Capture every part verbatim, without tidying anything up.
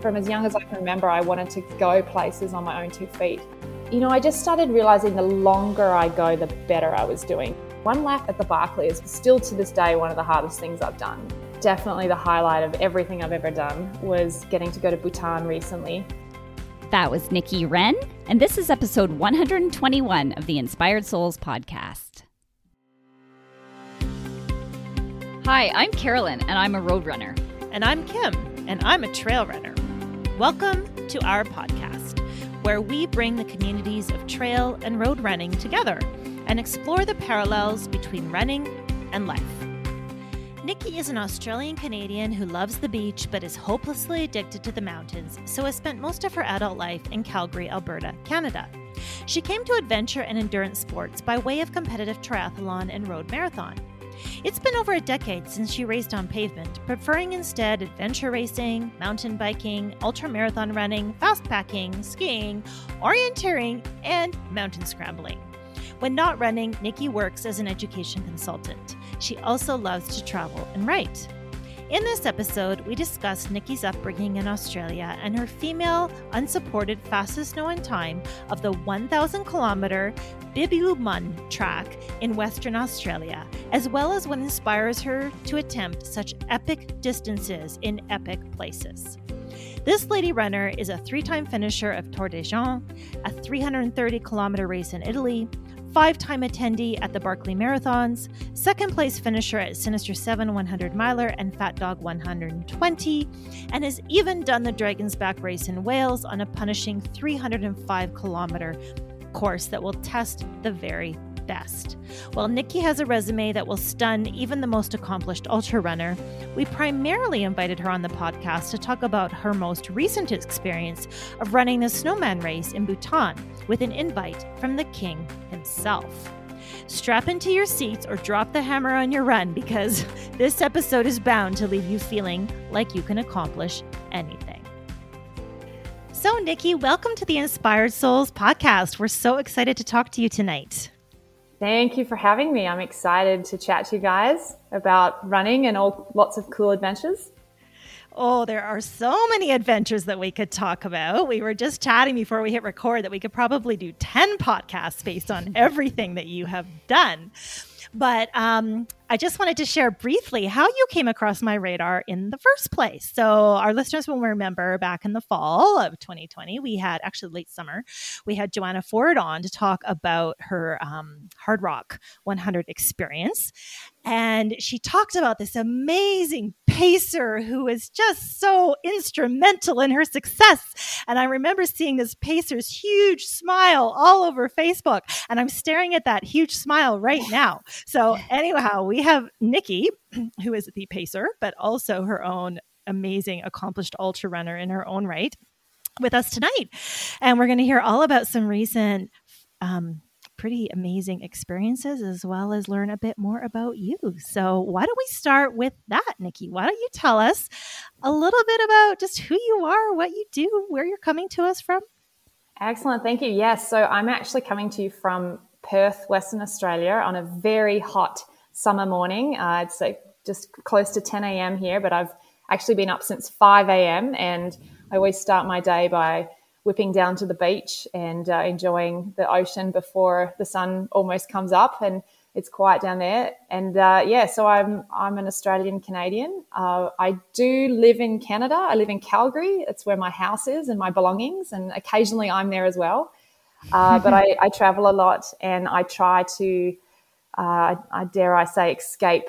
From as young as I can remember, I wanted to go places on my own two feet. You know, I just started realizing the longer I go, the better I was doing. One lap at the Barkley is still to this day one of the hardest things I've done. Definitely the highlight of everything I've ever done was getting to go to Bhutan recently. That was Nikki Wren, and this is episode one hundred twenty-one of the Inspired Souls podcast. Hi, I'm Carolyn, and I'm a road runner. And I'm Kim, and I'm a trail runner. Welcome to our podcast, where we bring the communities of trail and road running together and explore the parallels between running and life. Nikki is an Australian-Canadian who loves the beach but is hopelessly addicted to the mountains, so has spent most of her adult life in Calgary, Alberta, Canada. She came to adventure and endurance sports by way of competitive triathlon and road marathon. It's been over a decade since she raced on pavement, preferring instead adventure racing, mountain biking, ultramarathon running, fast packing, skiing, orienteering, and mountain scrambling. When not running, Nikki works as an education consultant. She also loves to travel and write. In this episode, we discussed Nikki's upbringing in Australia and her female, unsupported, fastest known time of the one thousand kilometer Bibbulmun track in Western Australia, as well as what inspires her to attempt such epic distances in epic places. This lady runner is a three-time finisher of Tor des Géants, a three hundred thirty kilometer race in Italy, five-time attendee at the Barkley Marathons, second-place finisher at Sinister seven one hundred miler and Fat Dog one hundred twenty, and has even done the Dragon's Back race in Wales on a punishing three hundred five kilometer course that will test the very best. While Nikki has a resume that will stun even the most accomplished ultra runner, we primarily invited her on the podcast to talk about her most recent experience of running the Snowman Race in Bhutan with an invite from the king himself. Strap into your seats or drop the hammer on your run, because this episode is bound to leave you feeling like you can accomplish anything. So, Nikki, welcome to the Inspired Souls podcast. We're so excited to talk to you tonight. Thank you for having me. I'm excited to chat to you guys about running and all lots of cool adventures. Oh, there are so many adventures that we could talk about. We were just chatting before we hit record that we could probably do ten podcasts based on everything that you have done. But um, I just wanted to share briefly how you came across my radar in the first place. So our listeners will remember back in the fall of twenty twenty, we had actually late summer, we had Joanna Ford on to talk about her um, Hard Rock one hundred experience. And she talked about this amazing pacer who was just so instrumental in her success. And I remember seeing this pacer's huge smile all over Facebook. And I'm staring at that huge smile right now. So anyhow, we have Nikki, who is the pacer, but also her own amazing, accomplished ultra runner in her own right, with us tonight. And we're going to hear all about some recent um, pretty amazing experiences, as well as learn a bit more about you. So why don't we start with that, Nikki? Why don't you tell us a little bit about just who you are, what you do, where you're coming to us from? Excellent. Thank you. Yes. So I'm actually coming to you from Perth, Western Australia, on a very hot summer morning. Uh, it's like just close to ten a.m. here, but I've actually been up since five a.m. and I always start my day by whipping down to the beach and uh, enjoying the ocean before the sun almost comes up, and it's quiet down there. And uh, yeah, so I'm I'm an Australian Canadian. Uh, I do live in Canada. I live in Calgary. It's where my house is and my belongings, and occasionally I'm there as well. Uh, but I, I travel a lot, and I try to, uh, I dare I say, escape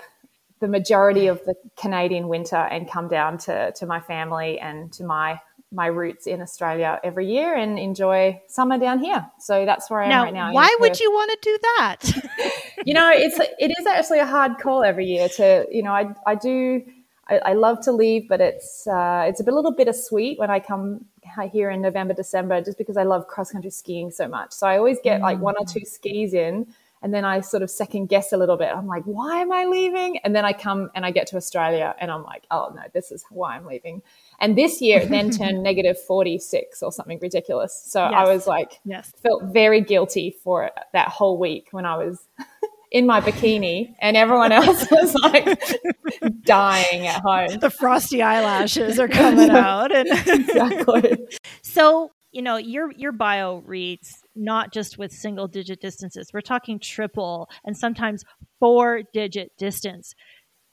the majority of the Canadian winter and come down to to my family and to my my roots in Australia every year and enjoy summer down here. So that's where I am now, right now. Why would you want to do that? You know, it's, it is actually a hard call every year to, you know, I, I do, I, I love to leave, but it's, uh, it's a bit, little bittersweet when I come here in November, December, just because I love cross country skiing so much. So I always get mm. like one or two skis in, and then I sort of second guess a little bit. I'm like, why am I leaving? And then I come and I get to Australia and I'm like, oh no, this is why I'm leaving. And this year it then turned negative forty-six or something ridiculous. So yes. I was like, yes. felt very guilty for that whole week when I was in my bikini, and everyone else was like dying at home. The frosty eyelashes are coming out. And exactly. So, you know, your your bio reads not just with single digit distances. We're talking triple and sometimes four digit distance.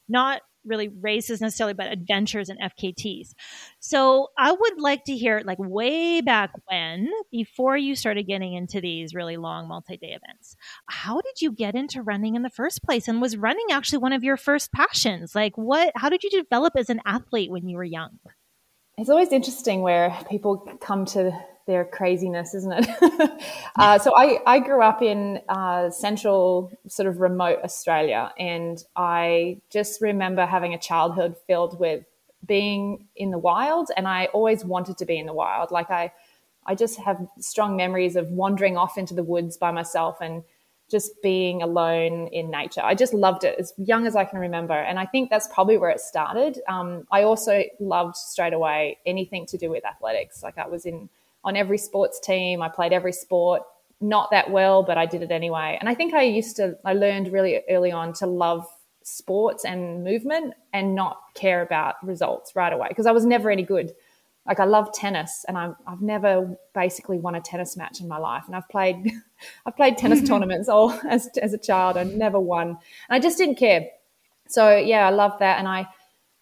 Not really races necessarily, but adventures and F K Ts. So I would like to hear, like, way back when, before you started getting into these really long multi-day events, how did you get into running in the first place? And was running actually one of your first passions? Like, what, how did you develop as an athlete when you were young? It's always interesting where people come to their craziness, isn't it? uh, so I, I grew up in uh, central, sort of remote Australia, and I just remember having a childhood filled with being in the wild, and I always wanted to be in the wild. Like I, I just have strong memories of wandering off into the woods by myself and just being alone in nature. I just loved it as young as I can remember, and I think that's probably where it started. Um, I also loved straight away anything to do with athletics. Like I was in on every sports team. I played every sport, not that well, but I did it anyway. And I think I used to, I learned really early on to love sports and movement and not care about results right away, because I was never any good. Like I love tennis, and I've, I've never basically won a tennis match in my life. And I've played, I've played tennis tournaments all as, as a child. I never won. And I just didn't care. So yeah, I loved that. And I,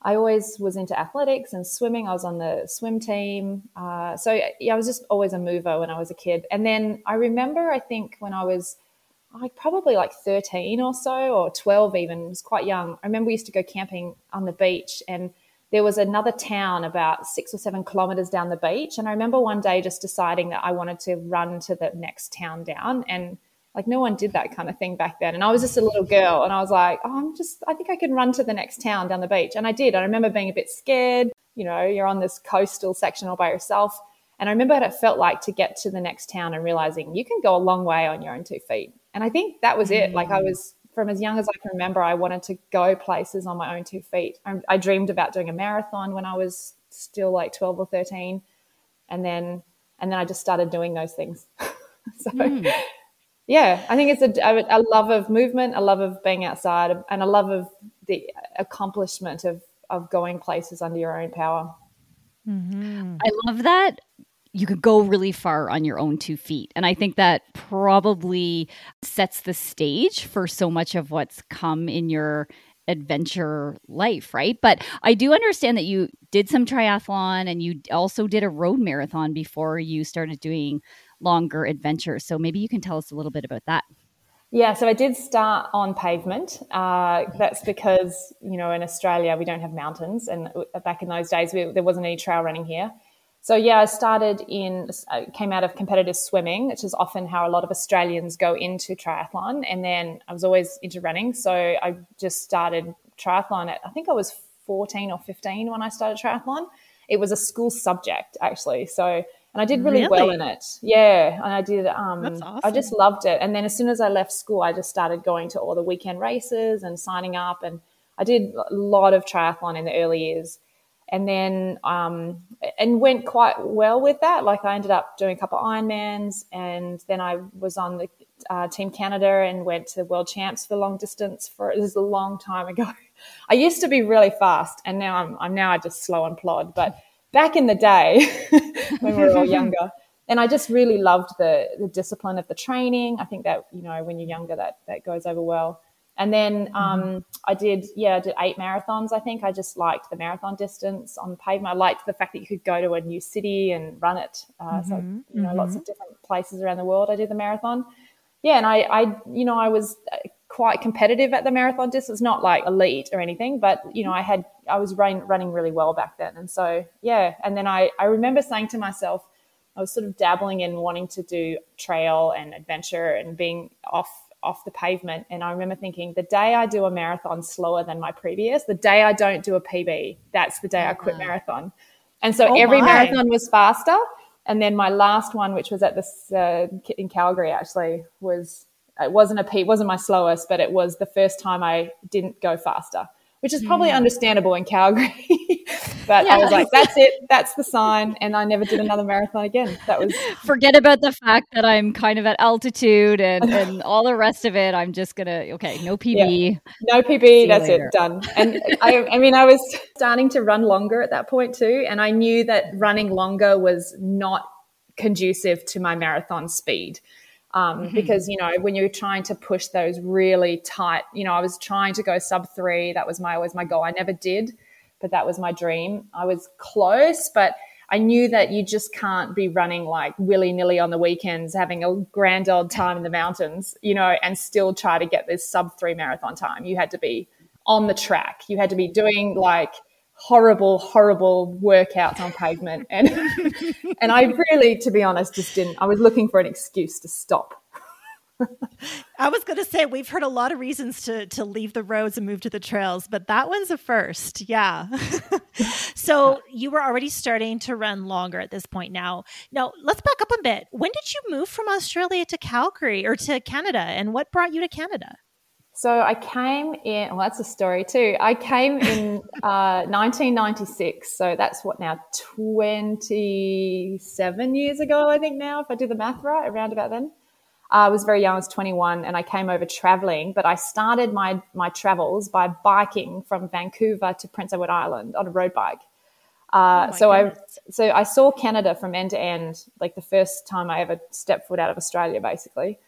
I always was into athletics and swimming. I was on the swim team. Uh, so yeah, I was just always a mover when I was a kid. And then I remember, I think when I was like probably like thirteen or so, or twelve even, it was quite young. I remember we used to go camping on the beach, and there was another town about six or seven kilometers down the beach. And I remember one day just deciding that I wanted to run to the next town down, and like no one did that kind of thing back then. And I was just a little girl, and I was like, oh, I'm just, I think I can run to the next town down the beach. And I did. I remember being a bit scared. You know, you're on this coastal section all by yourself. And I remember what it felt like to get to the next town and realizing you can go a long way on your own two feet. And I think that was it. Like I was, from as young as I can remember, I wanted to go places on my own two feet. I, I dreamed about doing a marathon when I was still like twelve or thirteen. And then, and then I just started doing those things. so mm. Yeah, I think it's a, a love of movement, a love of being outside, and a love of the accomplishment of, of going places under your own power. Mm-hmm. I love that you could go really far on your own two feet. And I think that probably sets the stage for so much of what's come in your adventure life, right? But I do understand that you did some triathlon, and you also did a road marathon before you started doing longer adventures. So maybe you can tell us a little bit about that. Yeah, so I did start on pavement. Uh, that's because, you know, in Australia, we don't have mountains. And back in those days, we, there wasn't any trail running here. So yeah, I started in, I came out of competitive swimming, which is often how a lot of Australians go into triathlon. And then I was always into running. So I just started triathlon at, I think I was fourteen or fifteen when I started triathlon. It was a school subject, actually. So And I did really, really well in it. Yeah. And I did, um, That's awesome. I just loved it. And then as soon as I left school, I just started going to all the weekend races and signing up. And I did a lot of triathlon in the early years, and then, um, and went quite well with that. Like I ended up doing a couple of Ironmans, and then I was on the uh, Team Canada and went to the World Champs for long distance for, it was a long time ago. I used to be really fast, and now I'm, I'm now I just slow and plod, but back in the day when we were all younger. And I just really loved the the discipline of the training. I think that, you know, when you're younger, that that goes over well. And then um, I did, yeah, I did eight marathons, I think. I just liked the marathon distance on pavement. I liked the fact that you could go to a new city and run it. Uh, mm-hmm. So, you know, mm-hmm. lots of different places around the world I did the marathon. Yeah, and I, I, you know, I was quite competitive at the marathon distance, not like elite or anything, but, you know, I had, I was run, running really well back then. And so, yeah. And then I, I remember saying to myself, I was sort of dabbling in wanting to do trail and adventure and being off, off the pavement. And I remember thinking, the day I do a marathon slower than my previous, the day I don't do a P B, that's the day uh-huh. I quit marathon. And so oh every my. marathon was faster. And then my last one, which was at this, uh, in Calgary actually, was, it wasn't a P, it wasn't my slowest, but it was the first time I didn't go faster, which is probably understandable in Calgary. But yeah. I was like, that's it. That's the sign. And I never did another marathon again. That was Forget about the fact that I'm kind of at altitude and, and all the rest of it. I'm just going to, okay, no P B. Yeah. No P B. That's later. It. Done. And I, I mean, I was starting to run longer at that point too. And I knew that running longer was not conducive to my marathon speed. Um, mm-hmm. Because, you know, when you're trying to push those really tight, you know, I was trying to go sub three. That was my always my goal. I never did, but that was my dream. I was close, but I knew that you just can't be running like willy-nilly on the weekends, having a grand old time in the mountains, you know, and still try to get this sub three marathon time. You had to be on the track. You had to be doing like horrible, horrible workouts on pavement. And and I really, to be honest, just didn't. I was looking for an excuse to stop. I was going to say, we've heard a lot of reasons to to leave the roads and move to the trails, but that one's a first. Yeah. So you were already starting to run longer at this point now. Now, let's back up a bit. When did you move from Australia to Calgary or to Canada? And what brought you to Canada? So I came in, well, that's a story too. I came in uh, nineteen ninety-six. So that's what now, twenty-seven years ago, I think now, if I do the math right, around about then. Uh, I was very young, I was twenty-one, and I came over traveling, but I started my, my travels by biking from Vancouver to Prince Edward Island on a road bike. Uh, oh so goodness. I so I saw Canada from end to end, like the first time I ever stepped foot out of Australia, basically.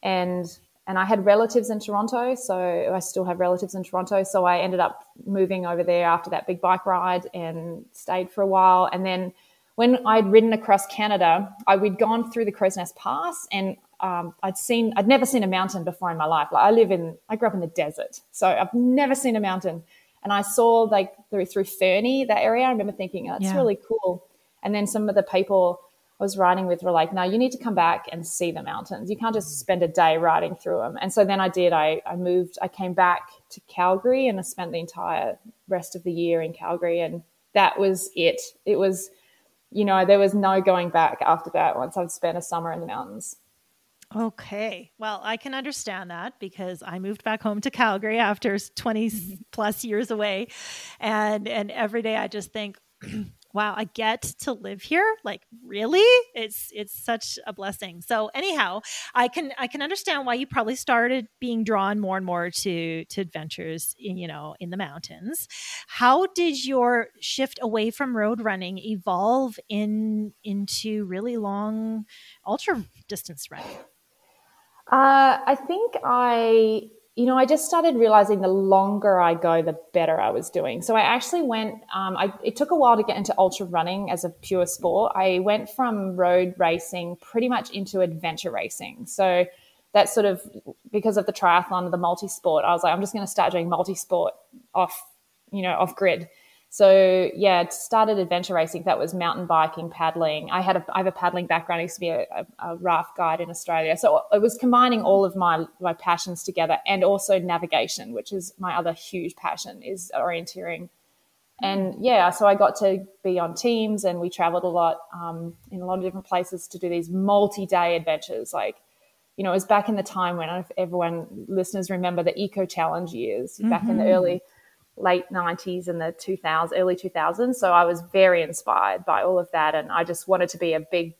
And... And I had relatives in Toronto, so I still have relatives in Toronto. So I ended up moving over there after that big bike ride and stayed for a while. And then when I'd ridden across Canada, I, we'd gone through the Crow's Nest Pass, and um, I'd seen I'd never seen a mountain before in my life. Like I live in I grew up in the desert, so I've never seen a mountain. And I saw like through, through Fernie, that area. I remember thinking, oh, that's yeah. really cool. And then some of the people I was riding with were like, no, you need to come back and see the mountains. You can't just spend a day riding through them. And so then I did. I, I moved. I came back to Calgary, and I spent the entire rest of the year in Calgary, and that was it. It was, you know, there was no going back after that once I'd spent a summer in the mountains. Okay. Well, I can understand that because I moved back home to Calgary after twenty plus years away, and and every day I just think, wow, I get to live here. Like, really? It's it's such a blessing. So anyhow, I can I can understand why you probably started being drawn more and more to to adventures, in, you know, in the mountains. How did your shift away from road running evolve in into really long ultra distance running? Uh, I think I. You know, I just started realizing the longer I go, the better I was doing. So I actually went, um, I, it took a while to get into ultra running as a pure sport. I went from road racing pretty much into adventure racing. So that's sort of because of the triathlon, the multi-sport, I was like, I'm just going to start doing multi-sport off, you know, off grid. So yeah, started adventure racing. That was mountain biking, paddling. I had a, I have a paddling background. I used to be a, a, a raft guide in Australia. So it was combining all of my, my passions together, and also navigation, which is my other huge passion, is orienteering. And yeah, so I got to be on teams, and we traveled a lot um, in a lot of different places to do these multi-day adventures. Like, you know, it was back in the time when, I don't know if everyone, listeners remember the Eco Challenge years, mm-hmm. back in the early late nineties and the two thousands, early two thousands. So I was very inspired by all of that, and I just wanted to be a big,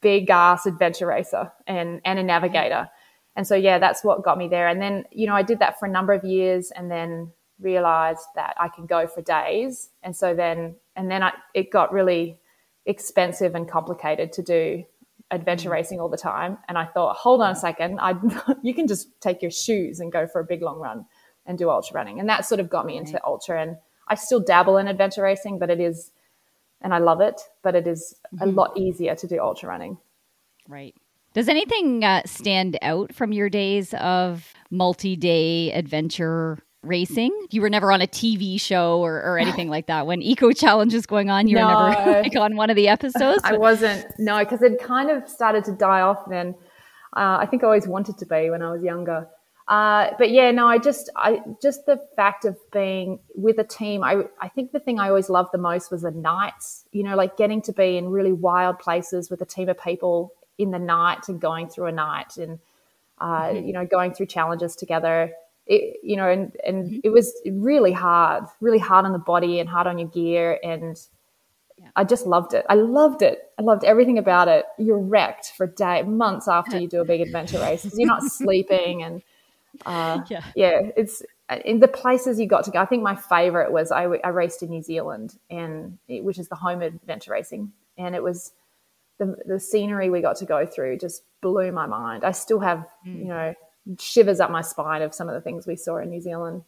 big ass adventure racer and and a navigator. And so yeah, that's what got me there. And then, you know, I did that for a number of years, and then realized that I can go for days. And so then and then I, it got really expensive and complicated to do adventure racing all the time. And I thought, hold on a second, I you can just take your shoes and go for a big long run and do ultra running. And that sort of got me into right. ultra. And I still dabble in adventure racing, but it is, and I love it, but it is mm-hmm. a lot easier to do ultra running. Right. Does anything uh, stand out from your days of multi-day adventure racing? You were never on a T V show or, or anything like that. When Eco Challenge is going on, you no. were never like on one of the episodes? I wasn't. No, because it kind of started to die off then. Uh, I think I always wanted to be when I was younger. Uh, but yeah, no, I just, I just the fact of being with a team, I, I think the thing I always loved the most was the nights, you know, like getting to be in really wild places with a team of people in the night and going through a night and, uh, mm-hmm. you know, going through challenges together. it, you know, and, and it was really hard, really hard on the body and hard on your gear. And yeah. I just loved it. I loved it. I loved everything about it. You're wrecked for a day, months after you do a big adventure race. You're not sleeping. And uh, yeah. yeah, it's in the places you got to go. I think my favorite was I, I raced in New Zealand, and it, which is the home of adventure racing. And it was the, the scenery we got to go through just blew my mind. I still have, mm. you know, shivers up my spine of some of the things we saw in New Zealand.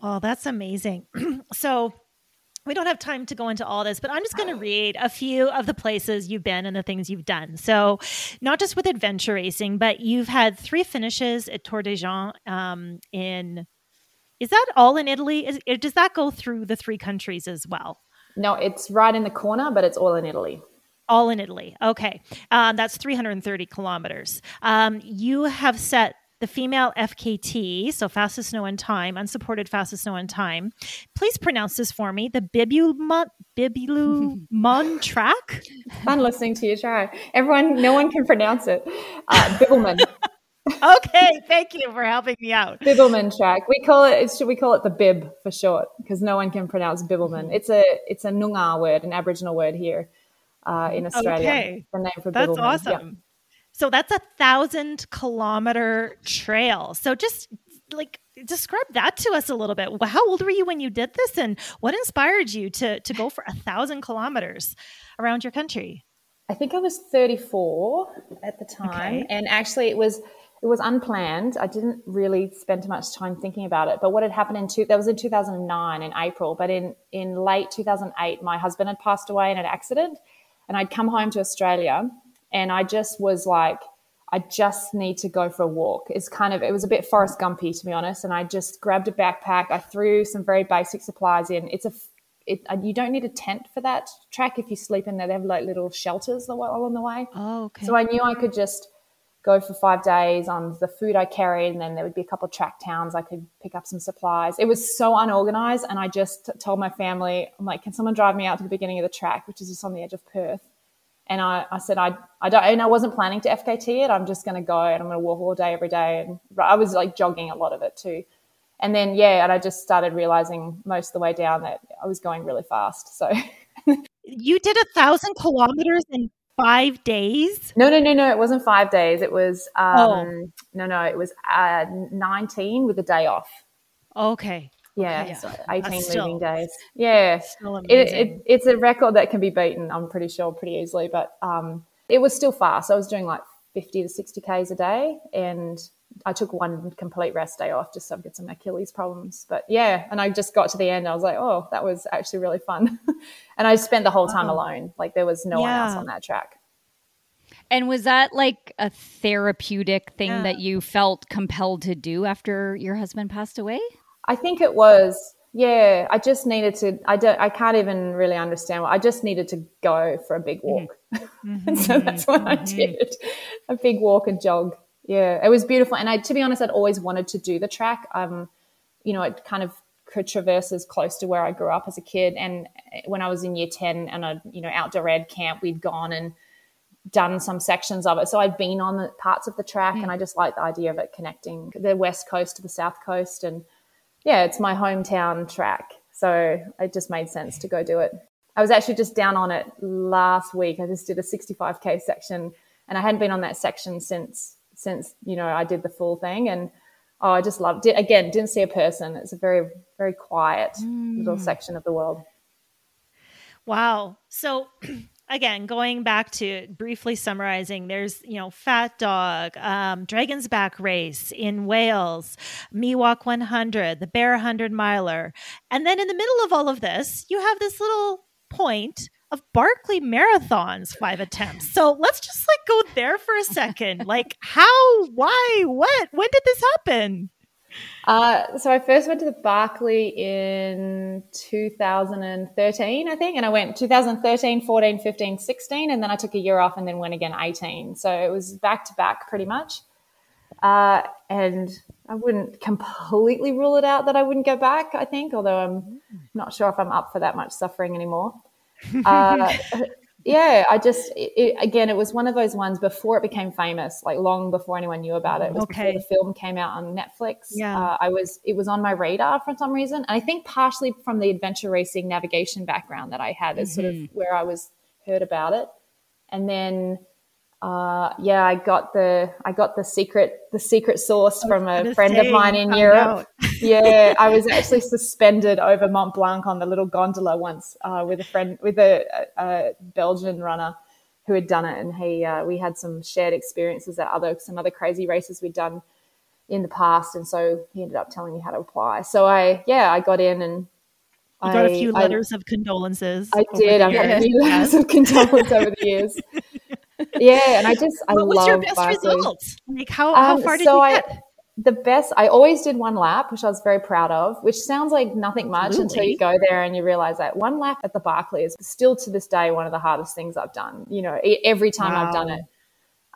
Oh, that's amazing. So we don't have time to go into all this, but I'm just going to read a few of the places you've been and the things you've done. So not just with adventure racing, but you've had three finishes at Tor des Géants um, in, is that all in Italy? Is, does that go through the three countries as well? No, it's right in the corner, but it's all in Italy. All in Italy. Okay. Um, that's three hundred thirty kilometers. Um, you have set the female F K T, so fastest snow in time, unsupported fastest snow in time. Please pronounce this for me. The Bibbulmun, Bibbulmun track. Fun listening to you try. Everyone, no one can pronounce it. Uh, Bibbulmun. Okay, thank you for helping me out. Bibbulmun track. We call it. Should we call it the Bib for short? Because no one can pronounce Bibbulmun. It's a it's a Noongar word, an Aboriginal word here uh, in Australia. Okay, the name for that's Bibbulmun. Awesome. Yeah. So that's a thousand kilometer trail. So just like describe that to us a little bit. How old were you when you did this, and what inspired you to to go for a thousand kilometers around your country? I think I was thirty-four at the time, okay. And actually it was. It was unplanned. I didn't really spend too much time thinking about it. But what had happened in two, that was in two thousand nine in April. But in, in late two thousand eight, my husband had passed away in an accident, and I'd come home to Australia, and I just was like, I just need to go for a walk. It's kind of, it was a bit Forrest Gumpy, to be honest. And I just grabbed a backpack. I threw some very basic supplies in. It's a, it, you don't need a tent for that track. If you sleep in there, they have like little shelters along the way. Oh, okay. So I knew I could just go for five days on the food I carried, and then there would be a couple of track towns I could pick up some supplies. It was so unorganized, and I just told my family, I'm like, can someone drive me out to the beginning of the track, which is just on the edge of Perth? And I, I said, I I don't, and I wasn't planning to F K T it. I'm just going to go, and I'm going to walk all day, every day. And I was like jogging a lot of it too. And then, yeah, and I just started realizing most of the way down that I was going really fast. So you did a thousand kilometers in Five days? No, no, no, no. It wasn't five days. It was, um, oh. no, no, it was uh, nineteen with a day off. Okay. Yeah. Okay, yeah. So eighteen still, moving days. Yeah. Still amazing. It, it, it's a record that can be beaten, I'm pretty sure, pretty easily. But um, it was still fast. I was doing like fifty to sixty Ks a day. And I took one complete rest day off just so I get some Achilles problems. But yeah. And I just got to the end. I was like, oh, that was actually really fun. And I spent the whole time oh. alone. Like there was no yeah. one else on that track. And was that like a therapeutic thing yeah. that you felt compelled to do after your husband passed away? I think it was. Yeah. I just needed to, I don't, I can't even really understand what, I just needed to go for a big walk. Mm-hmm. And so that's what mm-hmm. I did. A big walk and jog. Yeah, it was beautiful. And I, to be honest, I'd always wanted to do the track. Um, you know, it kind of traverses close to where I grew up as a kid. And when I was in year ten and I, you know, outdoor ed camp, we'd gone and done some sections of it. So I'd been on the parts of the track mm. and I just liked the idea of it connecting the West Coast to the South Coast. And yeah, it's my hometown track. So it just made sense to go do it. I was actually just down on it last week. I just did a sixty-five K section, and I hadn't been on that section since. since, you know, I did the full thing. And, oh, I just loved it. Again, didn't see a person. It's a very, very quiet mm. little section of the world. Wow. So again, going back to briefly summarizing, there's, you know, Fat Dog, um, Dragon's Back Race in Wales, Miwok one hundred, the Bear one hundred miler. And then in the middle of all of this, you have this little point of Barkley Marathons, five attempts. So let's just like go there for a second. Like how, why, what, when did this happen? Uh, so I first went to the Barkley in two thousand thirteen, I think. And I went two thousand thirteen, fourteen, fifteen, sixteen. And then I took a year off and then went again eighteen. So it was back to back pretty much. Uh, and I wouldn't completely rule it out that I wouldn't go back, I think, although I'm not sure if I'm up for that much suffering anymore. uh yeah, I just, it, it, again, it was one of those ones before it became famous, like long before anyone knew about it. It was okay. before the film came out on Netflix. Yeah. Uh, I was, it was on my radar for some reason. And I think partially from the adventure racing navigation background that I had is mm-hmm. sort of where I was heard about it. And then, uh, yeah, I got the, I got the secret, the secret sauce from a friend of mine in Europe. Yeah. I was actually suspended over Mont Blanc on the little gondola once, uh, with a friend, with a, a Belgian runner who had done it. And he, uh, we had some shared experiences at other, some other crazy races we'd done in the past. And so he ended up telling me how to apply. So I, yeah, I got in and, You got I, a few letters I, of condolences. I did. I got a few letters of condolences over the years. Yeah, and I just I love. What was your best Barkley. result? Like how, how um, far did so you I, get? The best. I always did one lap, which I was very proud of. Which sounds like nothing Absolutely. much until you go there and you realize that one lap at the Barkley is still to this day one of the hardest things I've done. You know, every time wow. I've done it.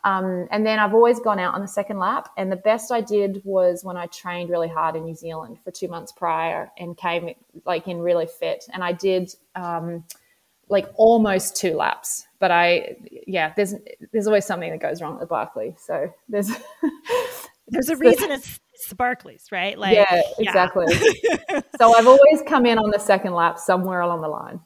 Um, and then I've always gone out on the second lap. And the best I did was when I trained really hard in New Zealand for two months prior and came like in really fit. And I did um, like almost two laps. But I, yeah, there's there's always something that goes wrong at the Barkley. So there's there's a reason it's, it's the Barkleys, right? Like, yeah, exactly. Yeah. So I've always come in on the second lap somewhere along the line.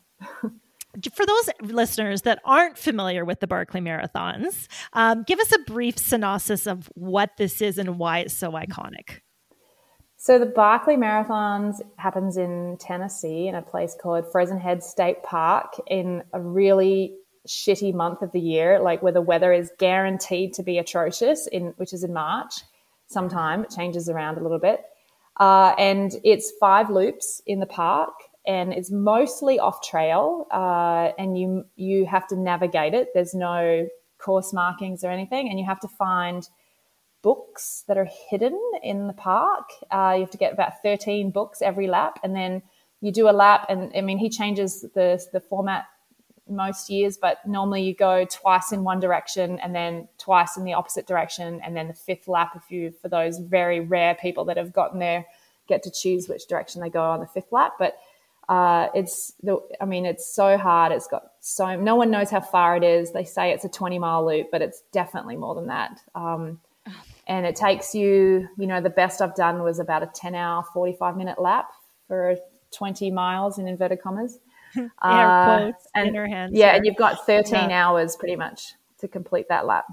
For those listeners that aren't familiar with the Barkley Marathons, um, give us a brief synopsis of what this is and why it's so iconic. So the Barkley Marathons happens in Tennessee in a place called Frozen Head State Park in a really shitty month of the year, like where the weather is guaranteed to be atrocious, in which is in March sometime. It changes around a little bit. Uh, and it's five loops in the park. And it's mostly off trail, uh, and you you have to navigate it. There's no course markings or anything, and you have to find books that are hidden in the park. Uh, you have to get about thirteen books every lap, and then you do a lap. And I mean, he changes the the format most years, but normally you go twice in one direction and then twice in the opposite direction, and then the fifth lap, if you for those very rare people that have gotten there, get to choose which direction they go on the fifth lap, but Uh, it's the, I mean, it's so hard. It's got so, no one knows how far it is. They say it's a twenty mile loop, but it's definitely more than that. Um, and it takes you, you know, the best I've done was about a ten hour, forty-five minute lap for twenty miles in inverted commas. Air uh, quotes and, in our hands. Yeah. Are, and you've got thirteen yeah. hours pretty much to complete that lap.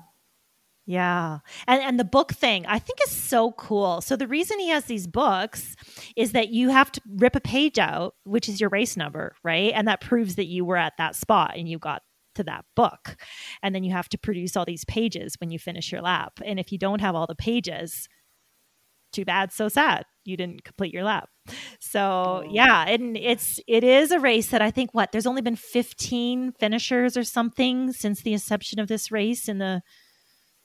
Yeah. And and the book thing, I think, is so cool. So the reason he has these books is that you have to rip a page out, which is your race number, right? And that proves that you were at that spot and you got to that book. And then you have to produce all these pages when you finish your lap. And if you don't have all the pages, too bad, so sad. You didn't complete your lap. So yeah, and it's it is a race that I think what there's only been fifteen finishers or something since the inception of this race in the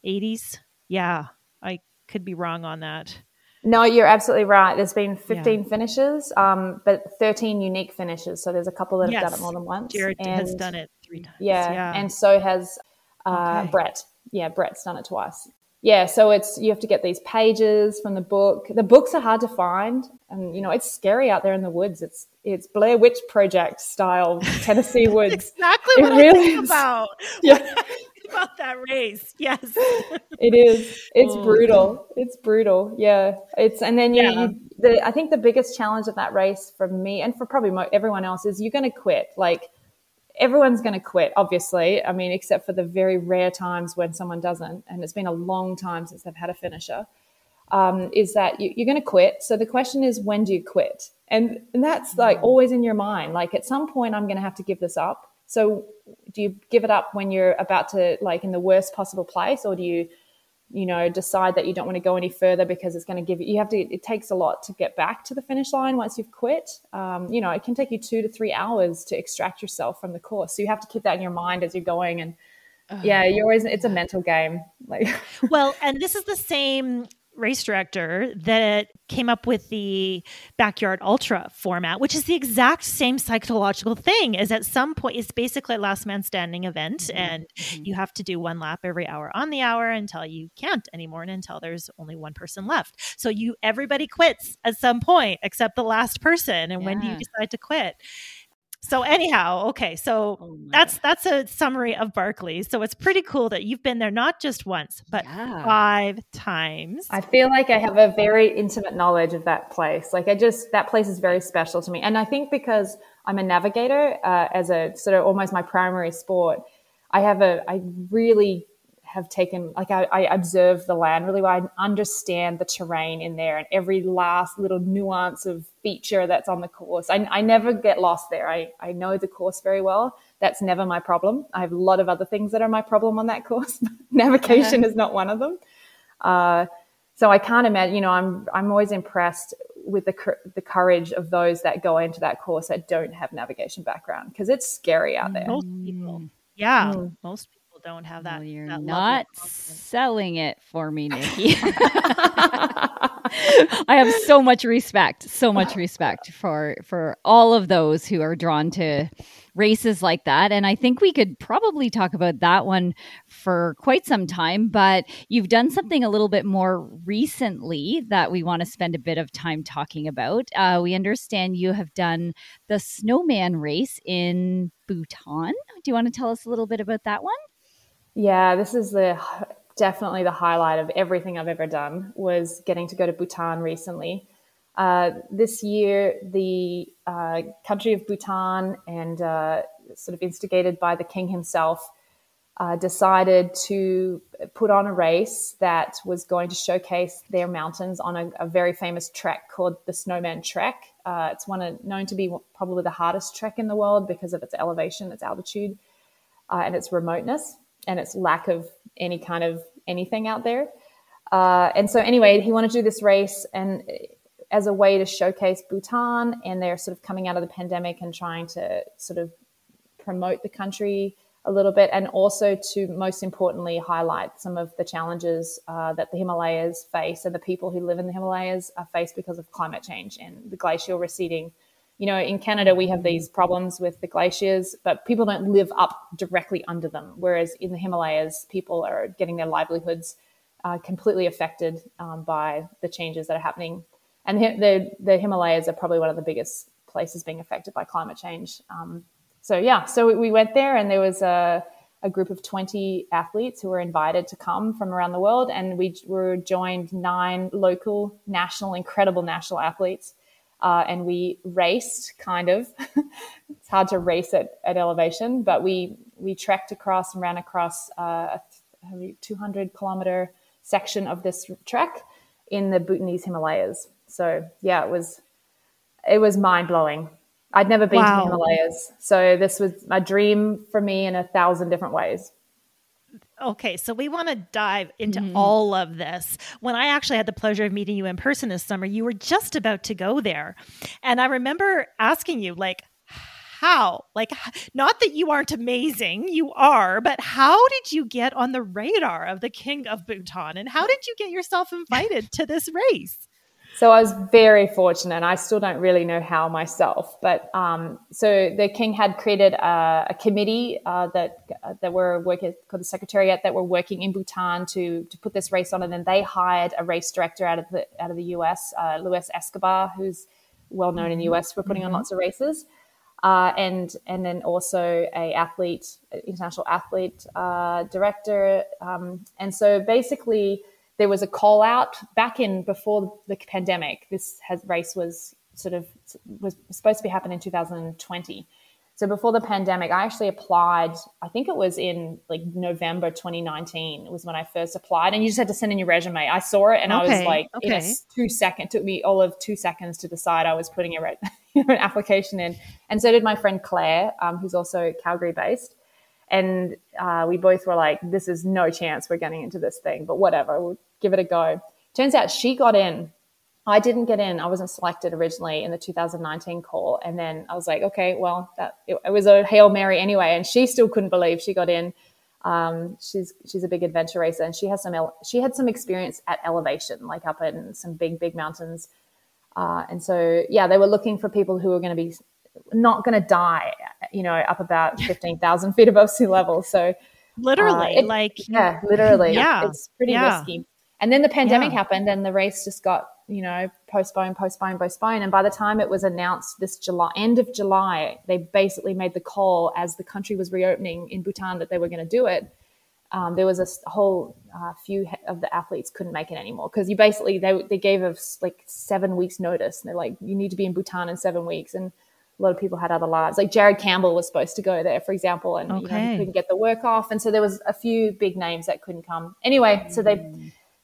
eighties. Yeah, I could be wrong on that. No, you're absolutely right. There's been fifteen yeah. finishes, um, but thirteen unique finishes. So there's a couple that yes. have done it more than once. Jared and, has done it three times. Yeah, yeah. And so has uh, okay. Brett. Yeah, Brett's done it twice. Yeah, so it's you have to get these pages from the book. The books are hard to find, and you know it's scary out there in the woods. It's it's Blair Witch Project style Tennessee woods. Exactly it what really I think is. About. Yeah. About that race. Yes. It is. It's oh. brutal. It's brutal. Yeah. It's and then you, yeah. you the I think the biggest challenge of that race for me and for probably mo- everyone else is you're going to quit. Like everyone's going to quit, obviously. I mean, except for the very rare times when someone doesn't, and it's been a long time since they've had a finisher. Um, is that you, you're going to quit. So the question is, when do you quit? And, and that's mm-hmm. like always in your mind. Like at some point I'm going to have to give this up. So do you give it up when you're about to, like, in the worst possible place, or do you, you know, decide that you don't want to go any further because it's going to give you, you have to, it takes a lot to get back to the finish line once you've quit. Um, you know, it can take you two to three hours to extract yourself from the course. So you have to keep that in your mind as you're going. And oh, yeah, you're always, it's a mental game. Like, well, and this is the same race director that came up with the Backyard Ultra format, which is the exact same psychological thing. Is at some point, it's basically a last man standing event, mm-hmm. and mm-hmm. you have to do one lap every hour on the hour until you can't anymore, and until there's only one person left. So you, everybody quits at some point except the last person. And yeah. when do you decide to quit? So anyhow, okay, so oh that's God. that's a summary of Barkley. So it's pretty cool that you've been there not just once, but yeah. five times. I feel like I have a very intimate knowledge of that place. Like I just, that place is very special to me. And I think because I'm a navigator uh, as a sort of almost my primary sport, I have a, I really have taken, like I, I observe the land really well. I understand the terrain in there and every last little nuance of feature that's on the course. I, I never get lost there. I, I know the course very well. That's never my problem. I have a lot of other things that are my problem on that course. Navigation is not one of them. Uh, so I can't imagine, you know, I'm I'm always impressed with the the courage of those that go into that course that don't have navigation background, because it's scary out there. Most people. Yeah, mm. most people. Don't have that. Well, you're that not selling it for me, Nikki. I have so much respect, so much respect for for all of those who are drawn to races like that. And I think we could probably talk about that one for quite some time, but you've done something a little bit more recently that we want to spend a bit of time talking about. Uh, we understand you have done the Snowman Race in Bhutan. Do you want to tell us a little bit about that one? Yeah, this is the definitely the highlight of everything I've ever done, was getting to go to Bhutan recently. Uh, this year, the uh, country of Bhutan, and uh, sort of instigated by the king himself, uh, decided to put on a race that was going to showcase their mountains on a, a very famous trek called the Snowman Trek. Uh, it's one of, known to be probably the hardest trek in the world because of its elevation, its altitude, uh, and its remoteness, and its lack of any kind of anything out there. Uh, and so anyway, he wanted to do this race and as a way to showcase Bhutan, and they're sort of coming out of the pandemic and trying to sort of promote the country a little bit, and also to, most importantly, highlight some of the challenges uh, that the Himalayas face, and the people who live in the Himalayas are faced because of climate change and the glacial receding. You know, in Canada, we have these problems with the glaciers, but people don't live up directly under them. Whereas in the Himalayas, people are getting their livelihoods uh, completely affected um, by the changes that are happening. And the, the, the Himalayas are probably one of the biggest places being affected by climate change. Um, so, yeah, so we went there, and there was a, a group of twenty athletes who were invited to come from around the world. And we were joined nine local, national, incredible national athletes. Uh, and we raced, kind of. It's hard to race at, at elevation, but we we trekked across and ran across uh, a two hundred kilometer section of this trek in the Bhutanese Himalayas. So yeah, it was it was mind blowing. I'd never been wow. to the Himalayas, so this was a dream for me in a thousand different ways. Okay, so we want to dive into mm. all of this. When I actually had the pleasure of meeting you in person this summer, you were just about to go there. And I remember asking you, like, how? Like, not that you aren't amazing, you are, but how did you get on the radar of the king of Bhutan? And how did you get yourself invited to this race? So I was very fortunate. I still don't really know how myself, but um, so the king had created a, a committee uh, that uh, that were working called the Secretariat, that were working in Bhutan to to put this race on, and then they hired a race director out of the out of the U S, uh, Luis Escobar, who's well known in the U S for putting mm-hmm. on lots of races, uh, and and then also a athlete, international athlete uh, director, um, and so basically. There was a call out back in before the pandemic. This has, race was sort of was supposed to be happening in two thousand twenty. So before the pandemic, I actually applied. I think it was in like November twenty nineteen was when I first applied, and you just had to send in your resume. I saw it and okay, I was like, okay. in a two second. Took me all of two seconds to decide I was putting a re- an application in, and so did my friend Claire, um, who's also Calgary based. And uh, we both were like, this is no chance we're getting into this thing, but whatever, we'll give it a go. Turns out she got in. I didn't get in. I wasn't selected originally in the two thousand nineteen call. And then I was like, okay, well, that it, it was a Hail Mary anyway. And she still couldn't believe she got in. Um, she's she's a big adventure racer, and she has some ele- she had some experience at elevation, like up in some big, big mountains. Uh, and so, yeah, they were looking for people who were going to be not going to die, you know, up about fifteen thousand feet above sea level. So literally, uh, it, like, yeah, literally, yeah, it's pretty yeah. risky. And then the pandemic yeah. happened and the race just got, you know, postponed, postponed, postponed. And by the time it was announced this July, end of July, they basically made the call as the country was reopening in Bhutan that they were going to do it. Um, there was a whole uh, few of the athletes couldn't make it anymore because you basically, they they gave us like seven weeks notice. And they're like, you need to be in Bhutan in seven weeks. And a lot of people had other lives. Like Jared Campbell was supposed to go there, for example, and okay. you know, he couldn't get the work off. And so there was a few big names that couldn't come. Anyway, so they...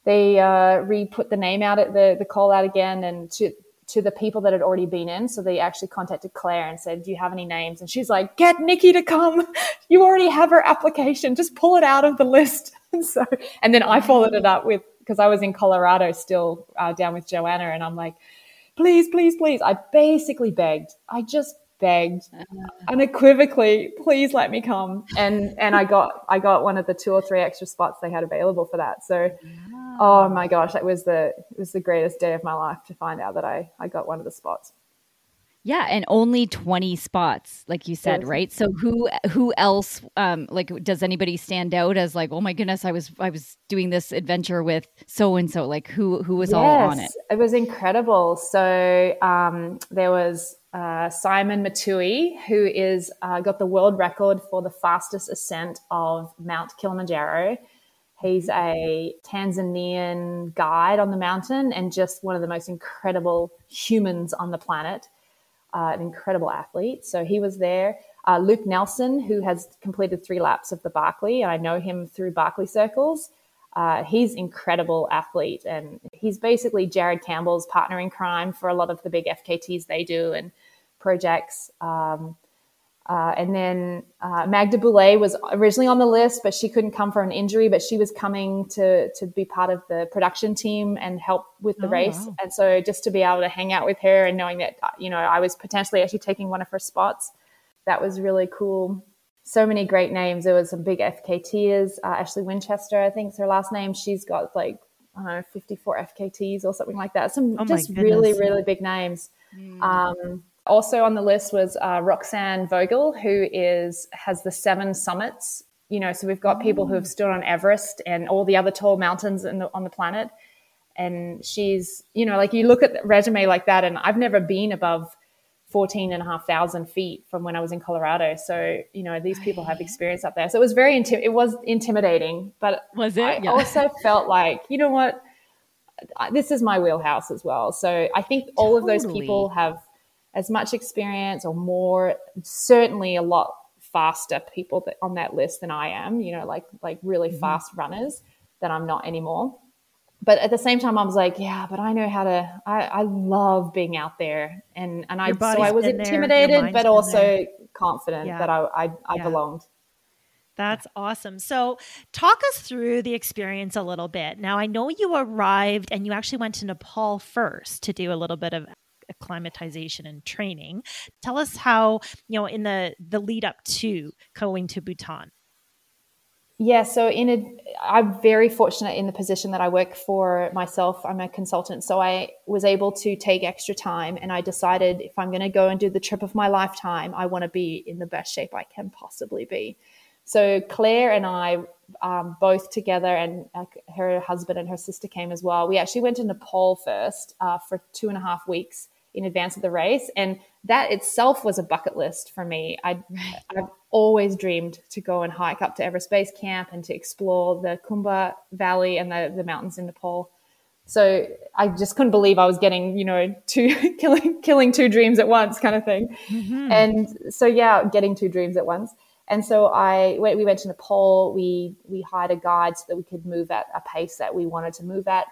They uh, re-put the name out, at the, the call out again, and to to the people that had already been in. So they actually contacted Claire and said, do you have any names? And she's like, get Nikki to come. You already have her application. Just pull it out of the list. And, so, and then I followed it up with, because I was in Colorado still uh, down with Joanna, and I'm like, please, please, please. I basically begged. I just begged unequivocally, please let me come. And and I got I got one of the two or three extra spots they had available for that. So oh my gosh, that was the it was the greatest day of my life to find out that I, I got one of the spots. Yeah, and only twenty spots, like you said, right? So who who else? Um, like, does anybody stand out as like, oh my goodness, I was I was doing this adventure with so and so. Like, who who was yes, all on it? It was incredible. So um, there was uh, Simon Matui, who is uh, got the world record for the fastest ascent of Mount Kilimanjaro. He's a Tanzanian guide on the mountain and just one of the most incredible humans on the planet, uh, an incredible athlete. So he was there. Uh, Luke Nelson, who has completed three laps of the Barkley, and I know him through Barkley circles. Uh, he's incredible athlete, and he's basically Jared Campbell's partner in crime for a lot of the big F K Ts they do and projects. Um Uh, and then uh, Magda Boulay was originally on the list, but she couldn't come for an injury, but she was coming to to be part of the production team and help with the oh, race. Wow. And so just to be able to hang out with her and knowing that, you know, I was potentially actually taking one of her spots, that was really cool. So many great names. There was some big F K Ters. Uh, Ashley Winchester, I think is her last name. She's got like, I don't know, fifty-four F K Ts or something like that. Some oh just goodness. really, really big names. Mm. Um Also on the list was uh, Roxanne Vogel, who is has the seven summits. You know, so we've got people who have stood on Everest and all the other tall mountains in the, on the planet. And she's, you know, like you look at the resume like that, and I've never been above fourteen and a half thousand feet from when I was in Colorado. So, you know, these people have experience up there. So it was very, inti- it was intimidating, but was it? I yeah. also felt like, you know what, this is my wheelhouse as well. So I think all totally. of those people have as much experience or more, certainly a lot faster people that on that list than I am, you know, like like really mm-hmm. fast runners that I'm not anymore. But at the same time, I was like, yeah, but I know how to, I, I love being out there. And and I so I was intimidated, there, but also there. confident yeah. that I I, I yeah. belonged. That's awesome. So talk us through the experience a little bit. Now, I know you arrived and you actually went to Nepal first to do a little bit of acclimatization and training. Tell us how, you know, in the, the lead up to going to Bhutan. Yeah. So in a, I'm very fortunate in the position that I work for myself. I'm a consultant. So I was able to take extra time, and I decided if I'm going to go and do the trip of my lifetime, I want to be in the best shape I can possibly be. So Claire and I um, both together, and uh, her husband and her sister came as well. We actually went to Nepal first uh, for two and a half weeks in advance of the race. And that itself was a bucket list for me. I, I've always dreamed to go and hike up to Everest Base Camp and to explore the Kumba Valley and the, the mountains in Nepal. So I just couldn't believe I was getting, you know, two killing, killing two dreams at once kind of thing. Mm-hmm. And so, yeah, getting two dreams at once. And so I went, we went to Nepal. We we hired a guide so that we could move at a pace that we wanted to move at